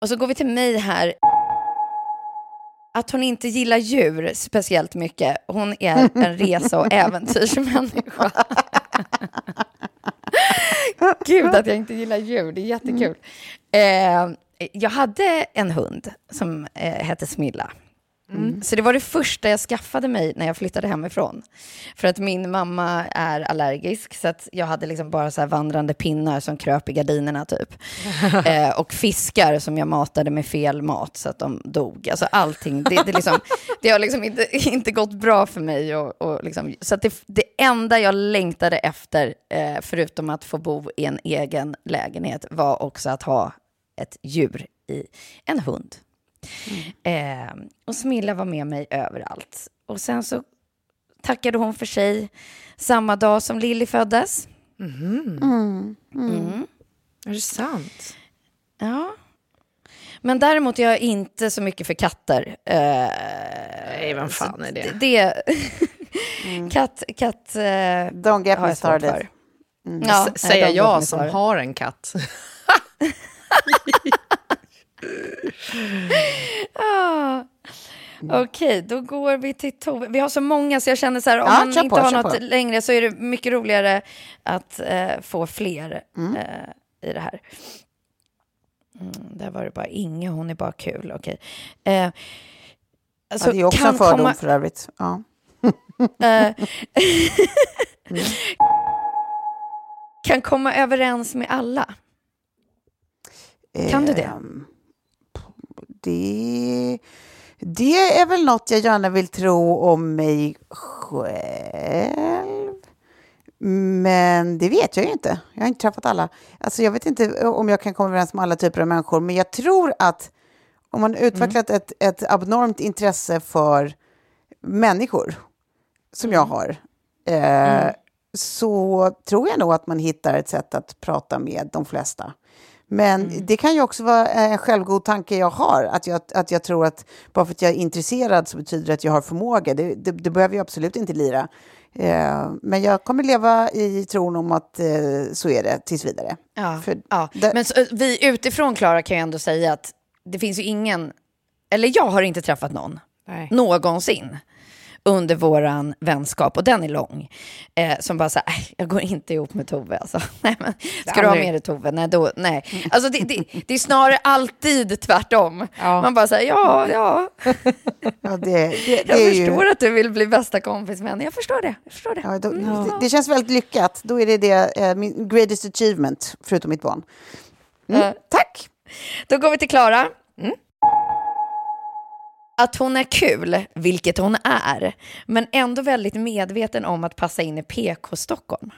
Och så går vi till mig här. Att hon inte gillar djur speciellt mycket. Hon är en resa- och äventyrsmänniska. Gud att jag inte gillar djur. Det är jättekul. Eh, jag hade en hund som eh, hette Smilla. Mm. Så det var det första jag skaffade mig när jag flyttade hemifrån. För att min mamma är allergisk. Så att jag hade liksom bara så här vandrande pinnar som kröp i gardinerna typ. eh, och fiskar som jag matade med fel mat så att de dog. Alltså allting. Det, det, liksom, det har liksom inte, inte gått bra för mig. Och, och liksom, så att det, det enda jag längtade efter, eh, förutom att få bo i en egen lägenhet, var också att ha ett djur i en hund. Mm. Eh, och Smilla var med mig överallt. Och sen så tackade hon för sig samma dag som Lilly föddes. Mm. Mm. Mm. Är det sant? Ja. Men däremot är jag inte så mycket för katter. eh, Nej, vad fan är det? det mm. Katt, katt eh, Don't get me started. mm. ja, S- Säger jag, jag som har en katt. ah, Okej, okay, då går vi till Tove. Vi har så många så jag känner så här, om ja, man inte på, har något på. längre så är det mycket roligare att eh, få fler mm. eh, i det här. Mm, där var det bara Inge, hon är bara kul. Okej. Okay. Eh, alltså, ja, det är också en fördom komma... för övrigt. Ja. eh, mm. Kan komma överens med alla. Kan eh, du det? det, det är väl något jag gärna vill tro om mig själv. Men det vet jag ju inte. Jag har inte träffat alla. Alltså jag vet inte om jag kan komma överens med alla typer av människor. Men jag tror att om man utvecklat mm. ett, ett abnormt intresse för människor som jag har. Eh, mm. Så tror jag nog att man hittar ett sätt att prata med de flesta. Men mm. det kan ju också vara en självgod tanke jag har. Att jag, att jag tror att bara för att jag är intresserad så betyder det att jag har förmåga. Det, det, det behöver jag absolut inte lira. Eh, men jag kommer leva i tron om att eh, så är det tills vidare. Ja, för ja. Det... Men så, vi utifrån, Klara, kan jag ändå säga att det finns ju ingen... Eller jag har inte träffat någon. Nej. Någonsin. Under våran vänskap, och den är lång, eh, som bara så här, jag går inte ihop med Tove alltså. Nej, men, ska du ha med dig Tove? Nej, då, nej. Alltså, det, det, det är snarare alltid tvärtom. Ja. Man bara så här, ja, ja. ja det, det, det jag är förstår ju... att du vill bli bästa kompis, men jag förstår det. Jag förstår det. Ja, då, mm. det, det känns väldigt lyckat. Då är det, det eh, min greatest achievement, förutom mitt barn. Mm. Eh, tack! Då går vi till Klara. Mm. Att hon är kul, vilket hon är. Men ändå väldigt medveten om att passa in i P K-Stockholm.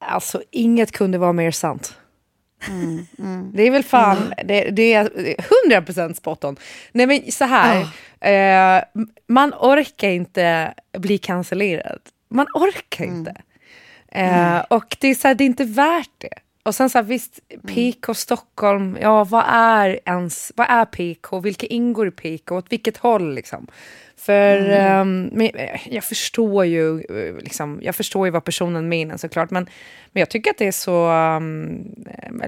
Alltså, inget kunde vara mer sant. Mm, mm. Det är väl fan... Mm. Det, det är hundra procent spot on. Nej, men så här. Oh. Eh, man orkar inte bli cancellerad. Man orkar mm. inte. Eh, mm. Och det är, så här, det är inte värt det. Och sen så här, visst, P K Stockholm, ja, vad är ens, vad är P K? Vilka ingår i P K? Åt vilket håll, liksom? För mm. um, jag förstår ju, liksom, jag förstår ju vad personen menar, såklart. Men, men jag tycker att det är så, um,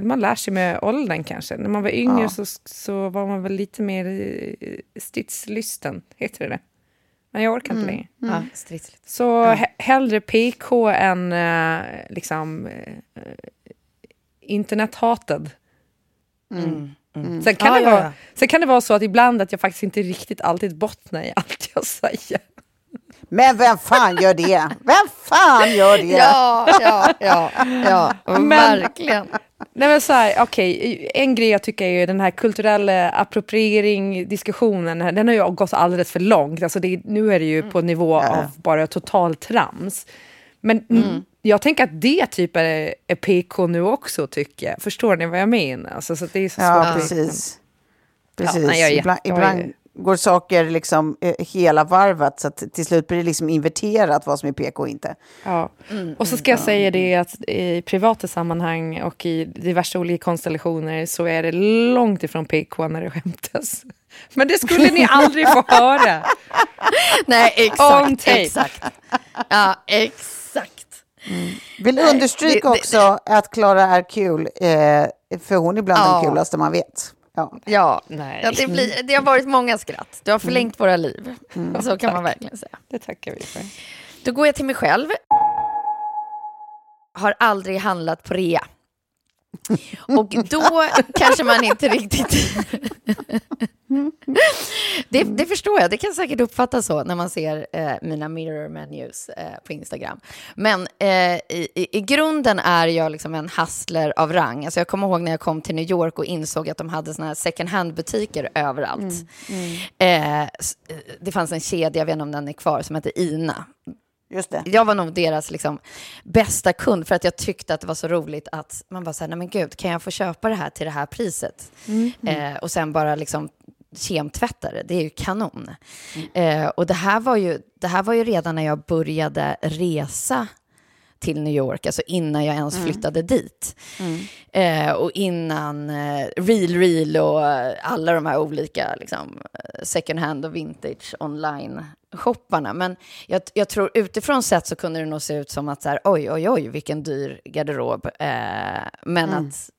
man lär sig med åldern kanske. När man var yngre ja. så, så var man väl lite mer stridslysten, heter det det? Men jag orkar inte mm. längre. Mm. Ja, så he- hellre P K än, uh, liksom... Uh, internethatad. Mm. Mm. Sen, kan ah, det vara, ja, ja. sen kan det vara så att ibland att jag faktiskt inte riktigt alltid bottnar i allt jag säger. Men vem fan gör det? Vem fan gör det? Ja, ja, ja. ja men, verkligen. Nej, men så här, okej, en grej jag tycker är den här kulturella appropriering-diskussionen. Den har ju gått alldeles för långt. Alltså det, nu är det ju mm. på nivå ja. av bara total trams. Men... Mm. Jag tänker att det typ är, är P K nu också, tycker jag. Förstår ni vad jag menar? Alltså, så det är så ja, svårt. Precis. Precis. Ja, nej, ibland ibland är... går saker liksom hela varvet, så att till slut blir det liksom inverterat vad som är P K och inte. Ja. Mm, och så ska mm, jag säga det att i privata sammanhang och i diverse olika konstellationer så är det långt ifrån P K när det skämtas. Men det skulle ni aldrig få höra. Nej, exakt. Exakt. Ja, exakt. Mm. Vill Nej, understryka det, också det, att Klara är kul, eh, för hon är bland ja. den kulaste man vet. Ja, ja. Nej. ja det, blir, det har varit många skratt. Du har förlängt mm. våra liv. Mm. Så kan Tack. man verkligen säga. Det tackar vi för. Då går jag till mig själv. Har aldrig handlat på rea. Och då kanske man inte riktigt... det, det förstår jag. Det kan säkert uppfattas så när man ser eh, mina mirror menus eh, på Instagram. Men eh, i, i grunden är jag liksom en hustler av rang. Alltså jag kommer ihåg när jag kom till New York och insåg att de hade såna här second hand butiker överallt. Mm, mm. Eh, det fanns en kedja, jag vet inte om den är kvar, som heter Ina. Just det. Jag var nog deras liksom bästa kund, för att jag tyckte att det var så roligt att man bara såhär, nej men gud, kan jag få köpa det här till det här priset? Mm, mm. Eh, och sen bara liksom kemtvättare, det är ju kanon. Mm. Eh, och det här var ju det här var ju redan när jag började resa till New York, alltså innan jag ens flyttade mm. dit. Mm. Eh, och innan eh, Real Real och alla de här olika liksom, second hand och vintage online shopparna. Men jag, jag tror utifrån sett så kunde det nog se ut som att så här, oj, oj, oj, vilken dyr garderob. Eh, men mm. att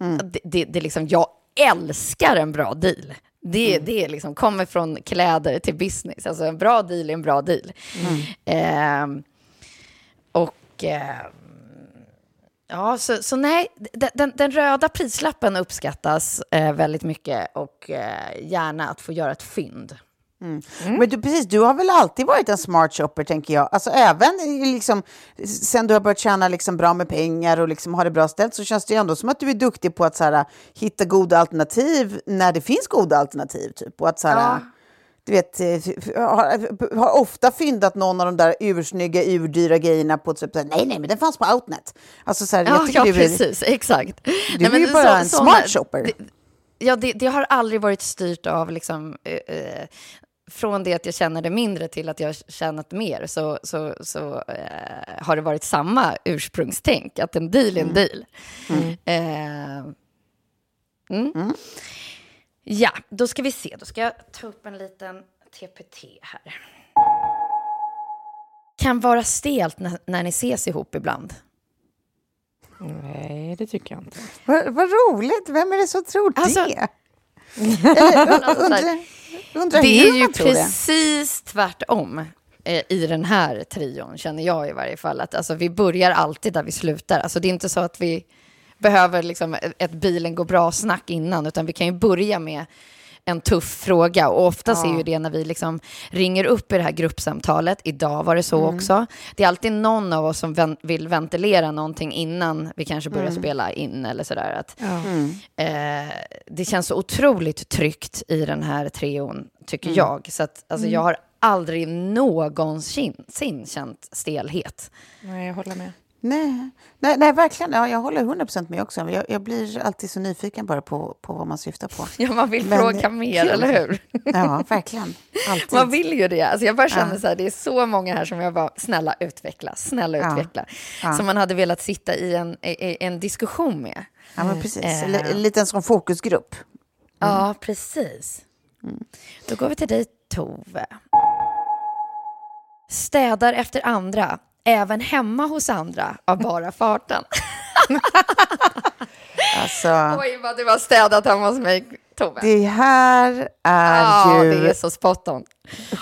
mm. Det, det, det liksom, jag älskar en bra deal. Det, mm. det liksom kommer från kläder till business. Alltså en bra deal är en bra deal. Mm. Eh, och eh, ja, så, så nej, den, den röda prislappen uppskattas eh, väldigt mycket, och eh, gärna att få göra ett fynd. Mm. Mm. Men du, precis, du har väl alltid varit en smart shopper, tänker jag. Alltså även liksom, sen du har börjat tjäna liksom bra med pengar och liksom har det bra ställt, så känns det ju ändå som att du är duktig på att så här, hitta goda alternativ när det finns goda alternativ typ. Och att så här, ja. Du vet, har, har ofta fyndat någon av de där ursnygga, urdyra grejerna på typ såhär, nej nej men den fanns på Outnet. Alltså såhär, ja, jag tycker ja, du är, precis, exakt. Du nej, är men ju det, bara så, en såna, smart shopper. Det, ja det, det har aldrig varit styrt av liksom eh, eh, från det att jag tjänade mindre till att jag har tjänat mer, så, så, så eh, har det varit samma ursprungstänk, att en deal är en deal. Mm. Mm. Eh, mm. Mm. Ja, då ska vi se. Då ska jag ta upp en liten T P T här. Kan vara stelt när, när ni ses ihop ibland. Nej, det tycker jag inte. Vad, vad roligt. Vem är det som tror alltså, det? undrar, undrar det är ju precis det. Tvärtom eh, i den här trion, känner jag i varje fall. Att, alltså, vi börjar alltid där vi slutar. Alltså, det är inte så att vi behöver liksom ett bilen går bra snack innan, utan vi kan ju börja med en tuff fråga, och oftast ja. Är ju det när vi liksom ringer upp i det här gruppsamtalet, idag var det så mm. också, det är alltid någon av oss som vän- vill ventilera någonting innan vi kanske börjar mm. spela in eller sådär att, ja. mm. eh, det känns så otroligt tryggt i den här trion, tycker mm. jag, så att, alltså, mm. jag har aldrig någonsin känt stelhet. Nej, jag håller med. Nej, nej, nej verkligen. Ja, jag håller hundra procent med också. Jag, jag blir alltid så nyfiken bara på, på vad man syftar på. Ja, man vill men, fråga mer, kul. Eller hur? Ja, verkligen. Alltid. Man vill ju det. Alltså jag bara känner ja. så här, det är så många här som jag bara, snälla utveckla, snälla ja. utveckla. Ja. Som man hade velat sitta i en, i, en diskussion med. Ja, men precis. Mm. L- lite en sån fokusgrupp. Mm. Ja, precis. Mm. Då går vi till dig, Tove. Städar efter andra. Även hemma hos andra av bara farten. Alltså, oj, vad du har städat hemma hos mig, Tove. Det här är ah, ju... det är så spot on.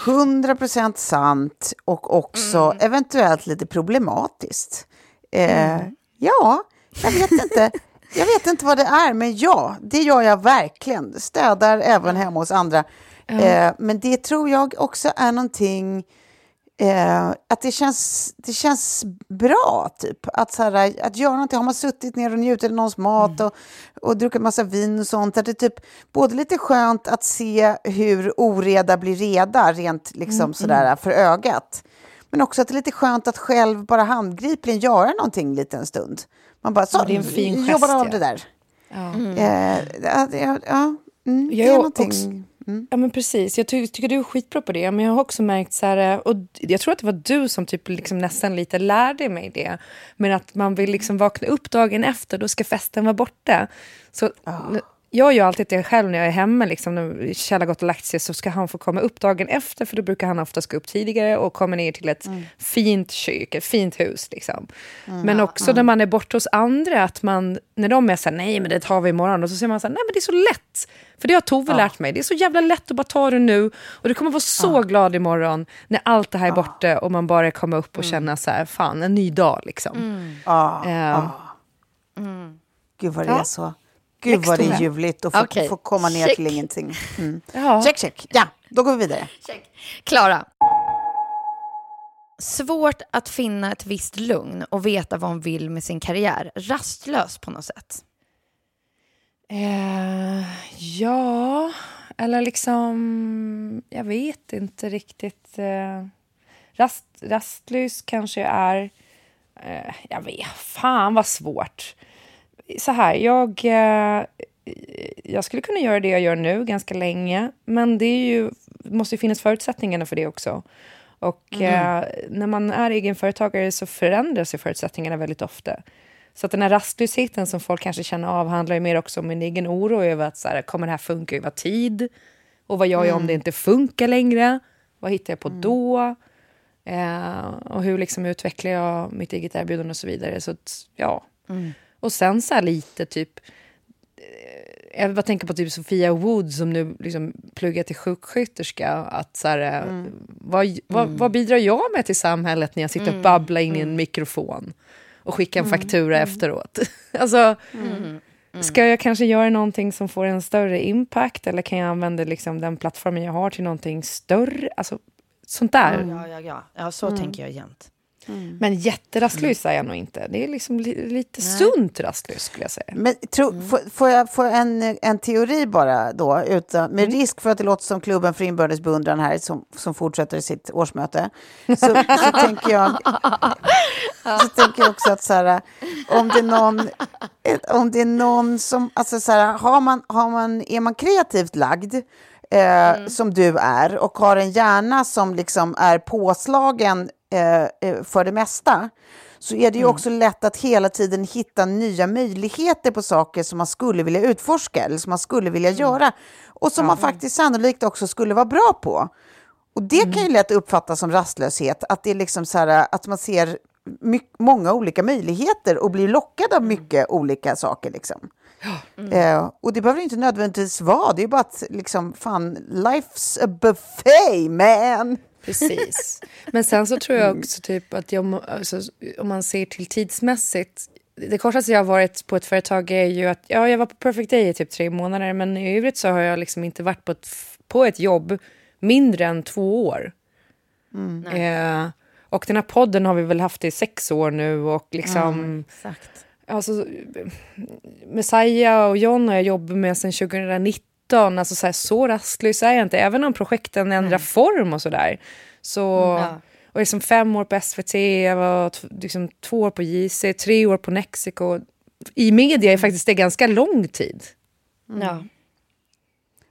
hundra procent sant och också mm. eventuellt lite problematiskt. Eh, mm. Ja, jag vet inte. Jag vet inte vad det är, men ja, det gör jag verkligen. Städar även hemma hos andra. Mm. Eh, men det tror jag också är någonting... Eh, att det känns, det känns bra typ, att, så här, att göra någonting, har man suttit ner och njutit av någons mat mm. och, och druckit massa vin och sånt, att det är typ både lite skönt att se hur oreda blir reda rent liksom mm. sådär för ögat, men också att det är lite skönt att själv bara handgripligen göra någonting lite en stund, man bara så, ja, det är en fin gest, jobbar av ja. det där ja. Mm. Eh, ja, ja, ja mm, det är någonting också. Mm. Ja men precis, jag ty- tycker du är skitbra på det, men jag har också märkt så här, och jag tror att det var du som typ liksom nästan lite lärde mig det, men att man vill liksom vakna upp dagen efter, då ska festen vara borta, så oh. jag gör alltid det själv när jag är hemma liksom, när Kjell har gått och lagt sig så ska han få komma upp dagen efter, för då brukar han ofta gå upp tidigare och komma ner till ett mm. fint kök, ett fint hus liksom. Mm, men också mm. när man är borta hos andra, att man, när de är såhär, nej men det tar vi imorgon, och så säger man såhär, nej men det är så lätt, för det har Tove ja. lärt mig, det är så jävla lätt att bara ta det nu, och du kommer vara så ja. glad imorgon när allt det här är ja. borta och man bara kommer upp och mm. känna så här, fan, en ny dag liksom. Mm. Ja. Uh. Mm. Gud vad det ja. är så. Gud vad det är ljuvligt att få, okay. få komma ner check. till ingenting. Mm. Ja. Check, check. Ja, då går vi vidare. Check. Klara. Svårt att finna ett visst lugn och veta vad hon vill med sin karriär. Rastlös på något sätt. Eh, ja, eller liksom, jag vet inte riktigt. Eh, rast, rastlös kanske är, eh, jag vet, fan vad svårt. Så här, jag, eh, jag skulle kunna göra det jag gör nu ganska länge. Men det är ju, måste ju finnas förutsättningarna för det också. Och mm. eh, när man är egenföretagare så förändras ju förutsättningarna väldigt ofta. Så att den här rastlösheten som folk kanske känner av handlar ju mer också om min egen oro över att så här, kommer det här funka över tid? Och vad gör jag mm. om det inte funkar längre? Vad hittar jag på mm. då? Eh, och hur liksom utvecklar jag mitt eget erbjudande och så vidare. Så att, ja... Mm. Och sen så här lite typ, jag bara tänker på typ Sofia Wood som nu liksom pluggar till sjuksköterska, att så här, mm. vad, vad, vad bidrar jag med till samhället när jag sitter mm. och babblar in mm. i en mikrofon och skickar en faktura mm. efteråt? Alltså, mm. Mm. Ska jag kanske göra någonting som får en större impact? Eller kan jag använda liksom den plattformen jag har till någonting större? Alltså, sånt där. Mm. Ja, ja, ja. ja, så mm. tänker jag jämt. Mm. Men jätterastlös är jag nog inte. Det är liksom li- lite Nej. sunt rastlös skulle jag säga. Men tro, mm. f- får jag få en, en teori bara då? Utan, med mm. risk för att det låter som klubben för inbördes beundran här som, som fortsätter sitt årsmöte. Så, så tänker jag så tänker jag också att så här, om det är någon om det är någon som alltså så här, har man, har man, är man kreativt lagd eh, mm. som du är och har en hjärna som liksom är påslagen för det mesta, så är det ju också lätt att hela tiden hitta nya möjligheter på saker som man skulle vilja utforska eller som man skulle vilja mm. göra och som ja. man faktiskt sannolikt också skulle vara bra på. Och det mm. kan ju lätt uppfattas som rastlöshet, att det är liksom så här, att man ser my- många olika möjligheter och blir lockad av mycket olika saker liksom. Mm. Uh, och det behöver inte nödvändigtvis vara, det är ju bara att liksom, fan, life's a buffet, man. Precis. Men sen så tror jag också typ att jag, alltså, om man ser till tidsmässigt, det kortaste jag har varit på ett företag är ju att ja, jag var på Perfect Day i typ tre månader, men i övrigt så har jag liksom inte varit på ett, på ett jobb mindre än två år. Mm. Eh, och den här podden har vi väl haft i sex år nu och liksom mm, exakt. Alltså, Messiah och John har jag jobbat med sedan tjugonitton. Alltså så, här, så rastlös är jag inte, även om projekten ändrar mm. form och sådär. Så, mm, ja. Och liksom fem år på S V T, jag var t- liksom två år på J C, tre år på Nexiko. I media är faktiskt det ganska lång tid. Mm. Ja.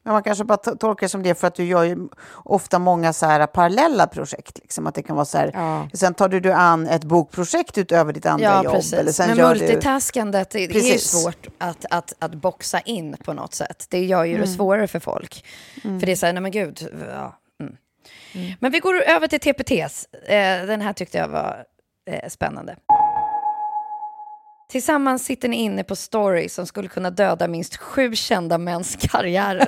Men man kanske bara tolkar det som det, för att du gör ju ofta många så här parallella projekt. Liksom, att det kan vara så här, ja. sen tar du, du an ett bokprojekt utöver ditt andra ja, jobb. Eller sen men gör multitaskandet du... är ju svårt att, att, att boxa in på något sätt. Det gör ju mm. det svårare för folk. Mm. För det är så här, nej men gud. Ja. Mm. Mm. Men vi går över till T P T:s. Den här tyckte jag var spännande. Tillsammans sitter ni inne på stories som skulle kunna döda minst sju kända mäns karriärer.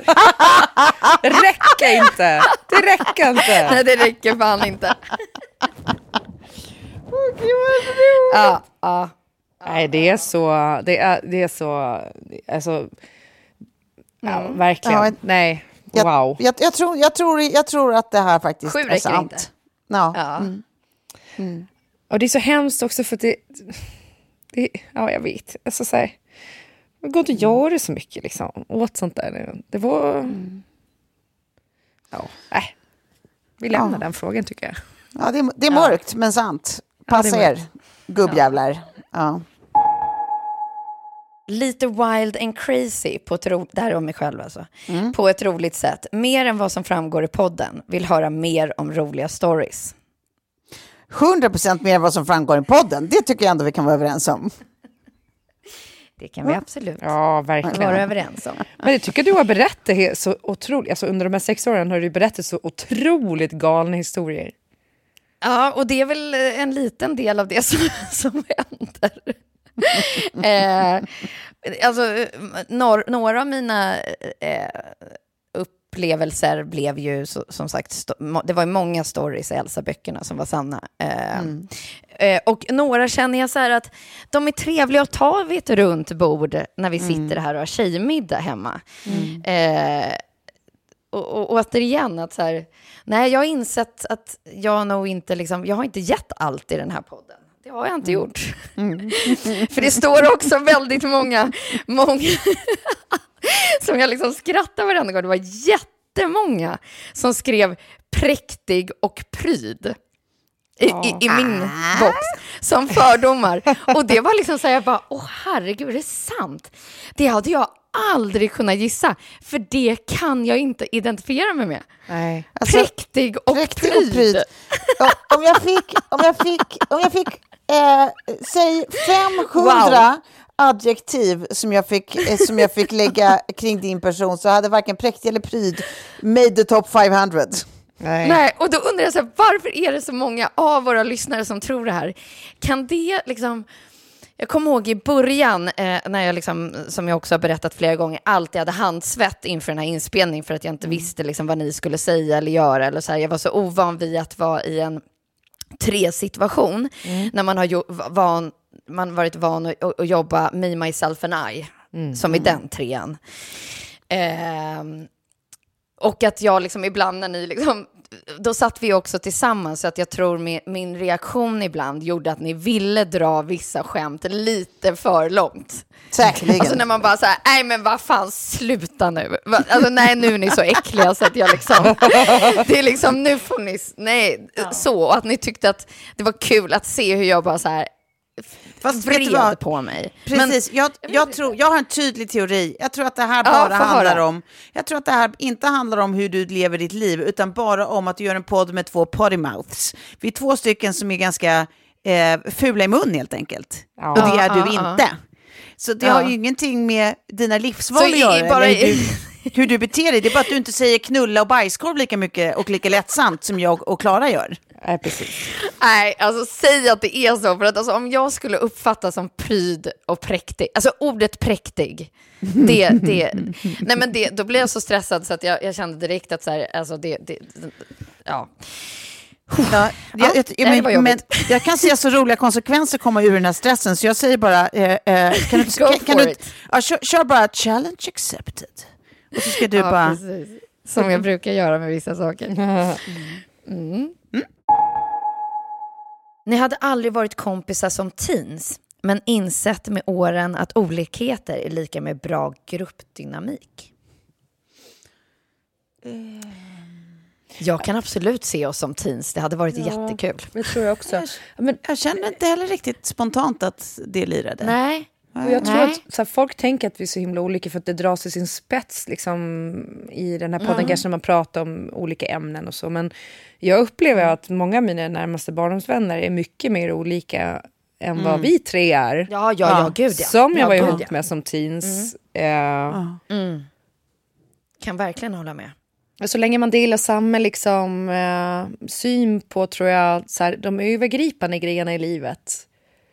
Räcker inte. Det räcker inte. Nej, det räcker fan inte. Ja, ja. Nej, det är så det är det är så alltså ja, mm. verkligen. Ja, nej. Wow. Jag, jag, jag tror jag tror jag tror att det här faktiskt sju är räcker sant. Inte. No. Ja. Mm. Mm. Och det är så hemskt också för att det Det, ja, jag vet. Alltså, så här, det går inte att göra så mycket liksom, åt sånt där nu. Det var... Mm. Ja, nej. Vi lämnar ja. den frågan, tycker jag. Ja, det är, det är mörkt, ja. men sant. Passa ja, er, gubbjävlar. Ja. Ja. Lite wild and crazy på ett ro- det här är om mig själv alltså. Mm. På ett roligt sätt. Mer än vad som framgår i podden. Vill höra mer om roliga stories. hundra procent mer vad som framgår i podden. Det tycker jag ändå vi kan vara överens om. Det kan vi absolut ja, verkligen. vara överens om. Men jag tycker du har berättat så otroligt... Alltså under de här sex åren har du berättat så otroligt galna historier. Ja, och det är väl en liten del av det som, som händer. eh, alltså, nor- några av mina... Eh, upplevelser blev ju som sagt sto- det var ju många stories i Elsa-böckerna som var sanna eh, mm. eh, och några känner jag så här att de är trevliga att ta vid ett runt bord när vi mm. sitter här och har tjejmiddag hemma mm. eh, och, och, och återigen att så här, nej jag har insett att jag nog inte liksom, jag har inte gett allt i den här podden. Det har jag inte mm. gjort. Mm. För det står också väldigt många många som jag liksom skrattar varenda gång. Det var jättemånga som skrev präktig och pryd i, i, i min box som fördomar. Och det var liksom så här, jag bara, åh herregud, det är sant. Det hade jag aldrig kunnat gissa. För det kan jag inte identifiera mig med. Nej. Alltså, präktig och präktig pryd. Och pryd. Om jag fick, om jag fick, om jag fick eh, säg femhundra... Wow. adjektiv som jag fick som jag fick lägga kring din person, så hade varken präktig eller pryd made the top five hundred. Nej. Nej, och då undrar jag så här, varför är det så många av våra lyssnare som tror det här? Kan det liksom... Jag kommer ihåg i början eh, när jag liksom, som jag också har berättat flera gånger, alltid hade handsvett inför den här inspelningen för att jag inte visste liksom vad ni skulle säga eller göra eller så här. Jag var så ovan vid att vara i en tre situation mm. när man har jo- van man varit van att jobba me, myself and I mm. som i den trean. Eh, och att jag liksom ibland när ni liksom, då satt vi också tillsammans, så att jag tror min, min reaktion ibland gjorde att ni ville dra vissa skämt lite för långt. Säkerligen. Alltså när man bara så här, nej men vad fan, sluta nu. Alltså nej, nu är ni så äckliga så att jag liksom, det är liksom, nu får ni, nej, ja. Så. Och att ni tyckte att det var kul att se hur jag bara så här, fast vred på mig. Precis, men, jag, jag, tror, jag har en tydlig teori. Jag tror att det här bara ja, handlar höra. om Jag tror att det här inte handlar om hur du lever ditt liv, utan bara om att du gör en podd med två potty-mouths. Vi är två stycken som är ganska eh, fula i mun helt enkelt, ja. Och det är du ja, inte ja. Så det ja. har ju ingenting med dina livsval att göra, bara... hur, du, hur du beter dig. Det är bara att du inte säger knulla och bajskorv lika mycket och lika lättsamt som jag och Klara gör. Nej, precis. Nej, alltså säg att det är så. För att alltså, om jag skulle uppfattas som pryd och präktig, alltså ordet präktig, det, det, nej men det, då blev jag så stressad så att jag, jag kände direkt att så här, alltså det, det ja. Ja, jag, jag, jag, men, men jag kan se så roliga konsekvenser komma ur den här stressen, så jag säger bara eh, eh, kan du, kan, kan du ja, kör, kör bara challenge accepted. Och så ska du ja, bara precis. Som jag brukar göra med vissa saker. Mm. Mm. Ni hade aldrig varit kompisar som teens, men insett med åren att olikheter är lika med bra gruppdynamik. Mm. Jag kan absolut se oss som teens. Det hade varit ja, jättekul. Det tror jag också. Men jag känner inte heller riktigt spontant att det lirade. Nej. Och jag tror Nej. att så här, folk tänker att vi är så himla olika för att det dras i sin spets liksom, i den här podden, mm. kanske när man pratar om olika ämnen och så. Men jag upplever mm. att många av mina närmaste barndomsvänner är mycket mer olika än mm. vad vi tre är. Ja, ja, ja, ja gud ja. Som jag ja, var gud, ihop ja. med som teens. Mm. Eh, mm. Kan verkligen hålla med. Så länge man delar samma liksom, eh, syn på, tror jag, så här, de övergripande grejerna i livet.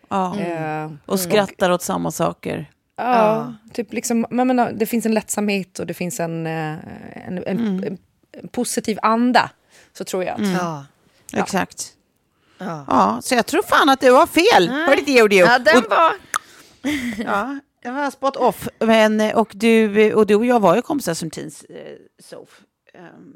Ja. Mm. Och skrattar mm. åt samma saker. Ja, ja. Typ liksom, men, men, det finns en lättsamhet och det finns en, en, en, mm. en, en positiv anda, så tror jag. Att, mm. ja. ja, exakt. Ja. ja, så jag tror fan att det var fel. Nej. Var det det och det? Ja, den var... ja. Det var spot off. Men, och, du, och du och jag var ju kompisar som teens, Sof. Um,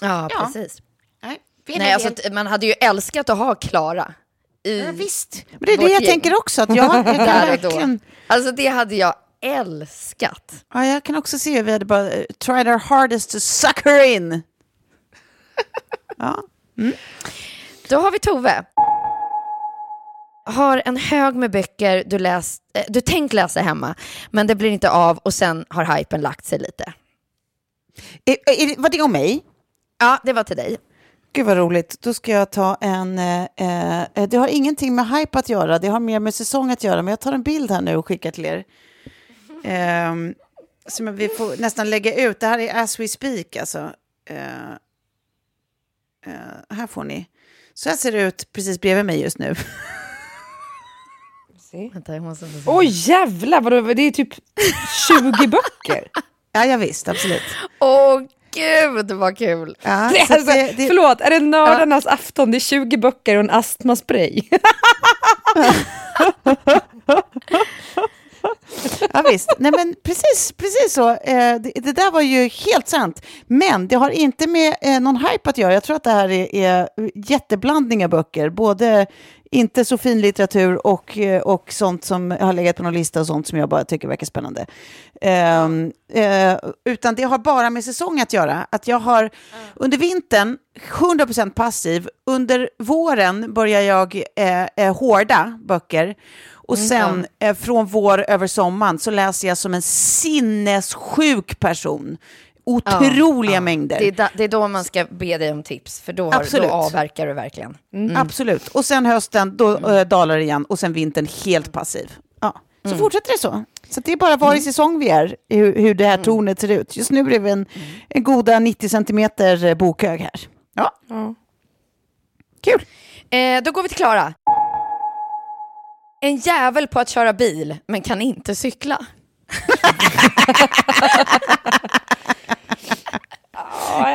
ja, ja, precis. Nej, Nej alltså, man hade ju älskat att ha Klara. Ja, visst. Men det är det jag gäng. tänker också. Att jag, jag kan verkligen... Alltså det hade jag älskat. Ja, jag kan också se hur vi hade bara tried our hardest to suck her in. ja. Mm. Då har vi Tove. Har en hög med böcker du, läst, du tänkt läsa hemma, men det blir inte av och sen har hypen lagt sig lite. Är, är, var det om mig? Ja, det var till dig. Gud vad roligt. Då ska jag ta en... Eh, det har ingenting med hype att göra. Det har mer med säsong att göra. Men jag tar en bild här nu och skickar till er. Eh, som vi får nästan lägga ut. Det här är as we speak. Alltså. Eh, eh, här får ni. Så här ser det ut precis bredvid mig just nu. Åh oh, jävlar! Vadå? Det är typ tjugo böcker. Ja, jag visst, absolut. Åh, gud, vad kul. Ja, det, alltså, det, det, förlåt, är det nördarnas ja. afton? Det är tjugo böcker och en astmaspray. ja, visst. Nej, men precis, precis så. Eh, det, det där var ju helt sant. Men det har inte med eh, någon hype att göra. Jag tror att det här är, är jätteblandning av böcker. Både inte så fin litteratur och, och sånt som har legat på någon lista och sånt som jag bara tycker verkar spännande. Um, uh, utan det har bara med säsong att göra. Att jag har under vintern hundra procent passiv. Under våren börjar jag eh, hårda böcker. Och sen eh, från vår över sommaren så läser jag som en sinnessjuk person. Otroliga ja, ja. mängder. Det är, da, det är då man ska be dig om tips. För då, har, då avverkar du verkligen. Mm. Absolut. Och sen hösten, då mm. äh, dalar det igen. Och sen vintern, helt passiv. Ja. Så mm. fortsätter det så. Så det är bara var i mm. säsong vi är. Hur, hur det här mm. tornet ser ut. Just nu är vi en, mm. en goda nittio centimeter bokhög här. Ja. Mm. Kul. Eh, då går vi till Klara. En jävel på att köra bil, men kan inte cykla.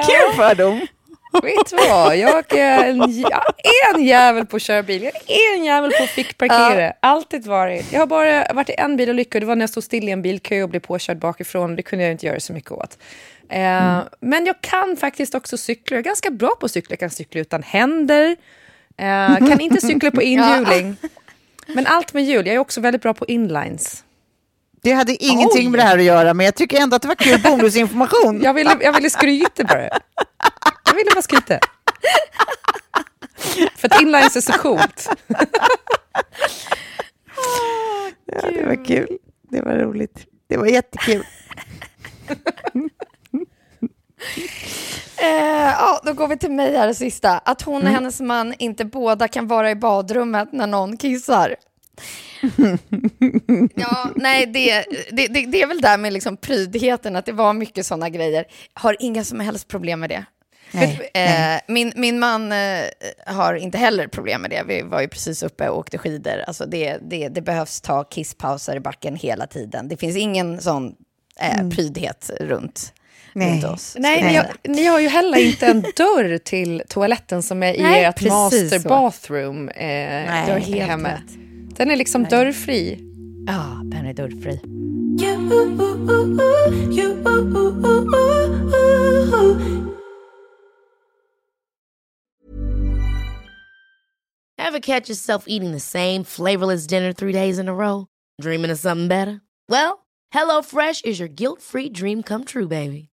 Kul fördom. Vet du vad? Jag är en, jag är en jävel på att köra bil. Jag är en jävel på att fick parkera. Ja. Alltid varit. Jag har bara varit i en bil och lyckad. Det var när jag stod still i en bilkö och blev påkörd bakifrån. Det kunde jag inte göra så mycket åt. Eh, mm. Men jag kan faktiskt också cykla. Jag är ganska bra på att cykla. Jag kan cykla utan händer. Eh, kan inte cykla på inhjuling. Ja. Men allt med hjul. Jag är också väldigt bra på inlines. Det hade ingenting Oj. med det här att göra, men jag tycker ändå att det var kul bonusinformation. jag, ville, jag ville skryta bara. Jag ville bara skryta. För att inlines är så coolt. oh, ja, det var kul. Det var roligt. Det var jättekul. Eh, ja, då går vi till mig här och sista. Att hon och mm. hennes man inte båda kan vara i badrummet när någon kissar. Ja, nej, det, det, det, det är väl där med liksom prydheten, att det var mycket sådana grejer. Har inga som helst problem med det. Nej, eh, nej. Min, min man eh, har inte heller problem med det. Vi var ju precis uppe och åkte skidor. Alltså det, det, det behövs ta kisspauser i backen hela tiden. Det finns ingen sån eh, mm. prydhet runt. Nej, oss, nej ni, har, ni har ju heller inte en dörr till toaletten som är i nej, ert master så. bathroom eh, nej, dörr i hemmet. Den är liksom nej. dörrfri. Ja, ah, den är dörrfri. Ever catch yourself eating the same flavorless dinner three days in a row? Dreaming of something better? Well, HelloFresh is your guilt-free dream come true, baby.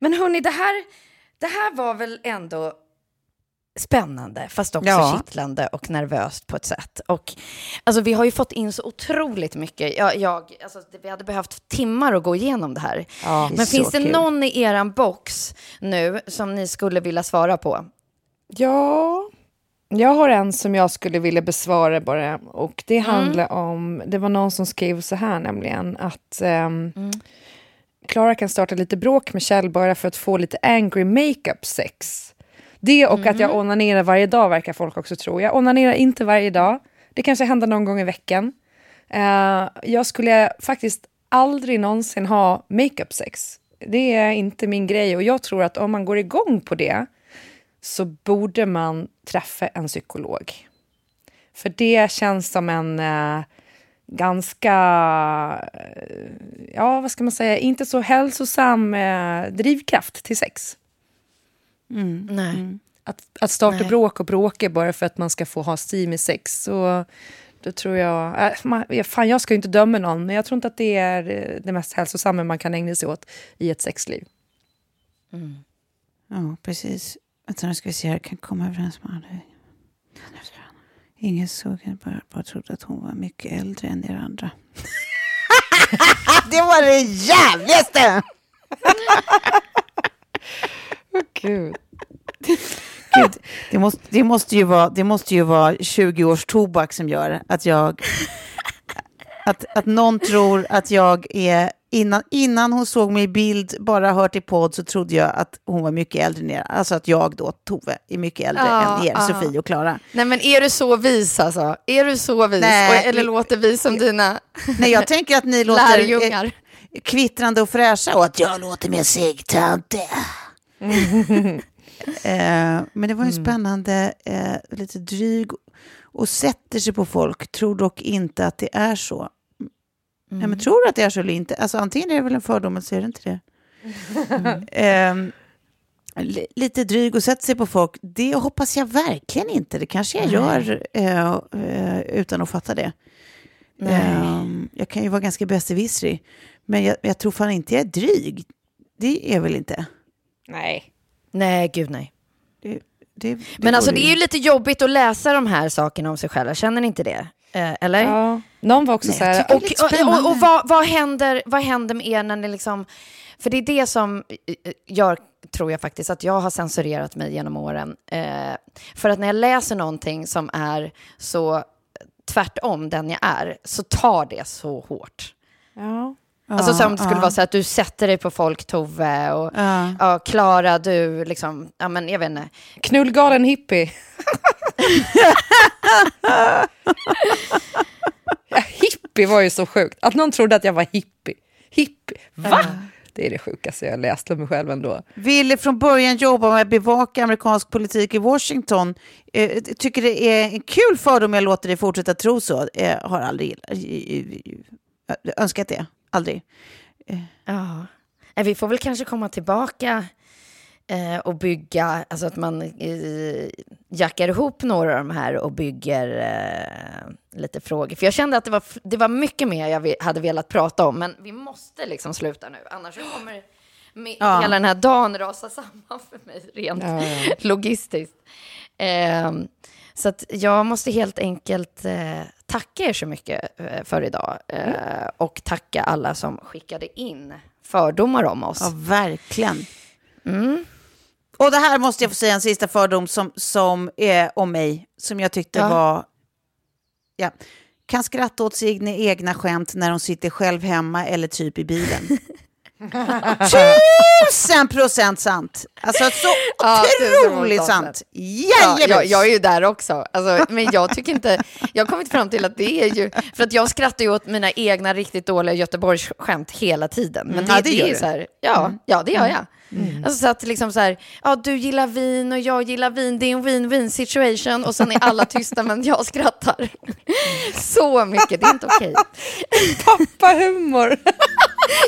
Men hörni, det här, det här var väl ändå spännande, fast också ja. kittlande och nervöst på ett sätt. Och, alltså, vi har ju fått in så otroligt mycket. Jag, jag, alltså, vi hade behövt timmar att gå igenom det här. Ja, men finns det kul. någon i eran box nu som ni skulle vilja svara på? Ja, jag har en som jag skulle vilja besvara bara. Och det handlar mm. om, det var någon som skrev så här nämligen, att... Um, mm. Klara kan starta lite bråk med Kjell bara för att få lite angry makeup sex. Det och mm. att jag onanerar varje dag verkar folk också tro. Jag onanerar inte varje dag. Det kanske händer någon gång i veckan. Uh, jag skulle faktiskt aldrig någonsin ha makeup sex. Det är inte min grej. Och jag tror att om man går igång på det så borde man träffa en psykolog. För det känns som en... Uh, ganska, ja vad ska man säga, inte så hälsosam eh, drivkraft till sex. Mm. Nej. Mm. Att, att starta Nej. bråk och bråka bara för att man ska få ha steam i sex, så då tror jag, äh, man, fan jag ska ju inte döma någon, men jag tror inte att det är det mest hälsosamma man kan ägna sig åt i ett sexliv. Mm. Ja, precis. Jag tror att ska vi se här, kan komma överens med alla. Ingen såg henne, bara, bara trodde att hon var mycket äldre än er andra. Det var det jävligaste! Åh gud. Gud, det måste, det måste ju vara, det måste ju vara tjugo års tobak som gör att jag Att, att någon tror att jag är... Innan, innan hon såg mig i bild, bara hört i podd, så trodde jag att hon var mycket äldre ner. Alltså att jag då, Tove, är mycket äldre ah, än er, ah. Sofie och Klara. Nej, men är du så vis alltså? Är du så vis? Och, eller låter vi som dina... Nej, jag tänker att ni låter kvittrande och fräscha och att jag låter mer sigtante. Mm. eh, men det var ju spännande, eh, lite dryg och sätter sig på folk. Tror dock inte att det är så. Mm. Ja, men tror att det är så eller inte? Alltså antingen är det väl en fördom att säga det inte det. Mm. eh, li- lite dryg och sätter sig på folk. Det hoppas jag verkligen inte. Det kanske jag Nej. gör eh, utan att fatta det. Eh, jag kan ju vara ganska besserwissrig. Men jag, jag tror fan inte jag är dryg. Det är väl inte? Nej. Nej, gud nej. Det, det, det men alltså det är ju lite jobbigt att läsa de här sakerna om sig själv. Känner ni inte det? Eller? Ja. Någon var också så här. Och, och, och, och vad, vad, händer, vad händer med er när ni liksom... För det är det som jag tror jag faktiskt att jag har censurerat mig genom åren. Eh, för att när jag läser någonting som är så tvärtom den jag är, så tar det så hårt. Ja. Alltså som det skulle ja. vara så att du sätter dig på folk, Tove, och ja. Klara, du liksom, ja men jag vet inte. Knullgalen hippie. Ja, hippie var ju så sjukt. Att någon trodde att jag var hippie. Hippie, va? Ja. Det är det sjukaste jag läst om mig själv ändå. Ville från början jobba med att bevaka amerikansk politik i Washington. Eh, tycker det är en kul fördom jag låter dig fortsätta tro så. Eh, har aldrig önskat det. Aldrig. Ja. Vi får väl kanske komma tillbaka eh, och bygga, alltså att man eh, jackar ihop några av de här och bygger eh, lite frågor. För jag kände att det var, det var mycket mer jag hade velat prata om, men vi måste liksom sluta nu. Annars kommer med, ja. hela den här dagen rasa samman för mig rent ja. logistiskt. Eh, Så att jag måste helt enkelt eh, tacka er så mycket eh, för idag. Eh, mm. Och tacka alla som skickade in fördomar om oss. Ja, verkligen. Mm. Och det här måste jag få säga en sista fördom som, som är om mig. Som jag tyckte ja. var... Ja. Kan skratta åt sina egna skämt när de sitter själv hemma eller typ i bilen. Tusen procent sant. Alltså så ja, otroligt sant. Ja, jag, jag är ju där också alltså, men jag tycker inte. Jag har kommit fram till att det är ju... För att jag skrattar ju åt mina egna riktigt dåliga Göteborgsskämt hela tiden. Men det, ja, det, det är ju så här, ja, mm. ja, det gör jag mm. Alltså så att liksom så här, ja, du gillar vin och jag gillar vin. Det är en win-win situation. Och sen är alla tysta men jag skrattar mm. så mycket, det är inte okej. Pappa humor.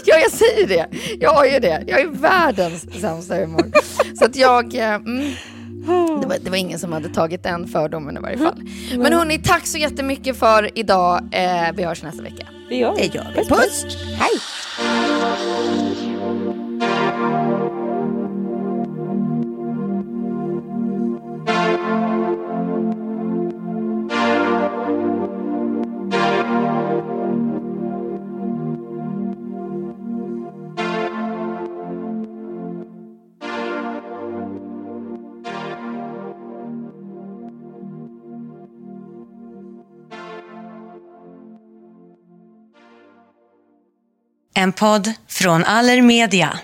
Ja, jag säger det. Jag är det. Jag är världens sämsta humor. Så att jag... Mm, det, var, det var ingen som hade tagit den fördomen i varje fall. Men hörni, tack så jättemycket för idag. Eh, vi hörs nästa vecka. Det gör vi. Det gör vi. Puss, puss. Hej. En podd från Aller Media.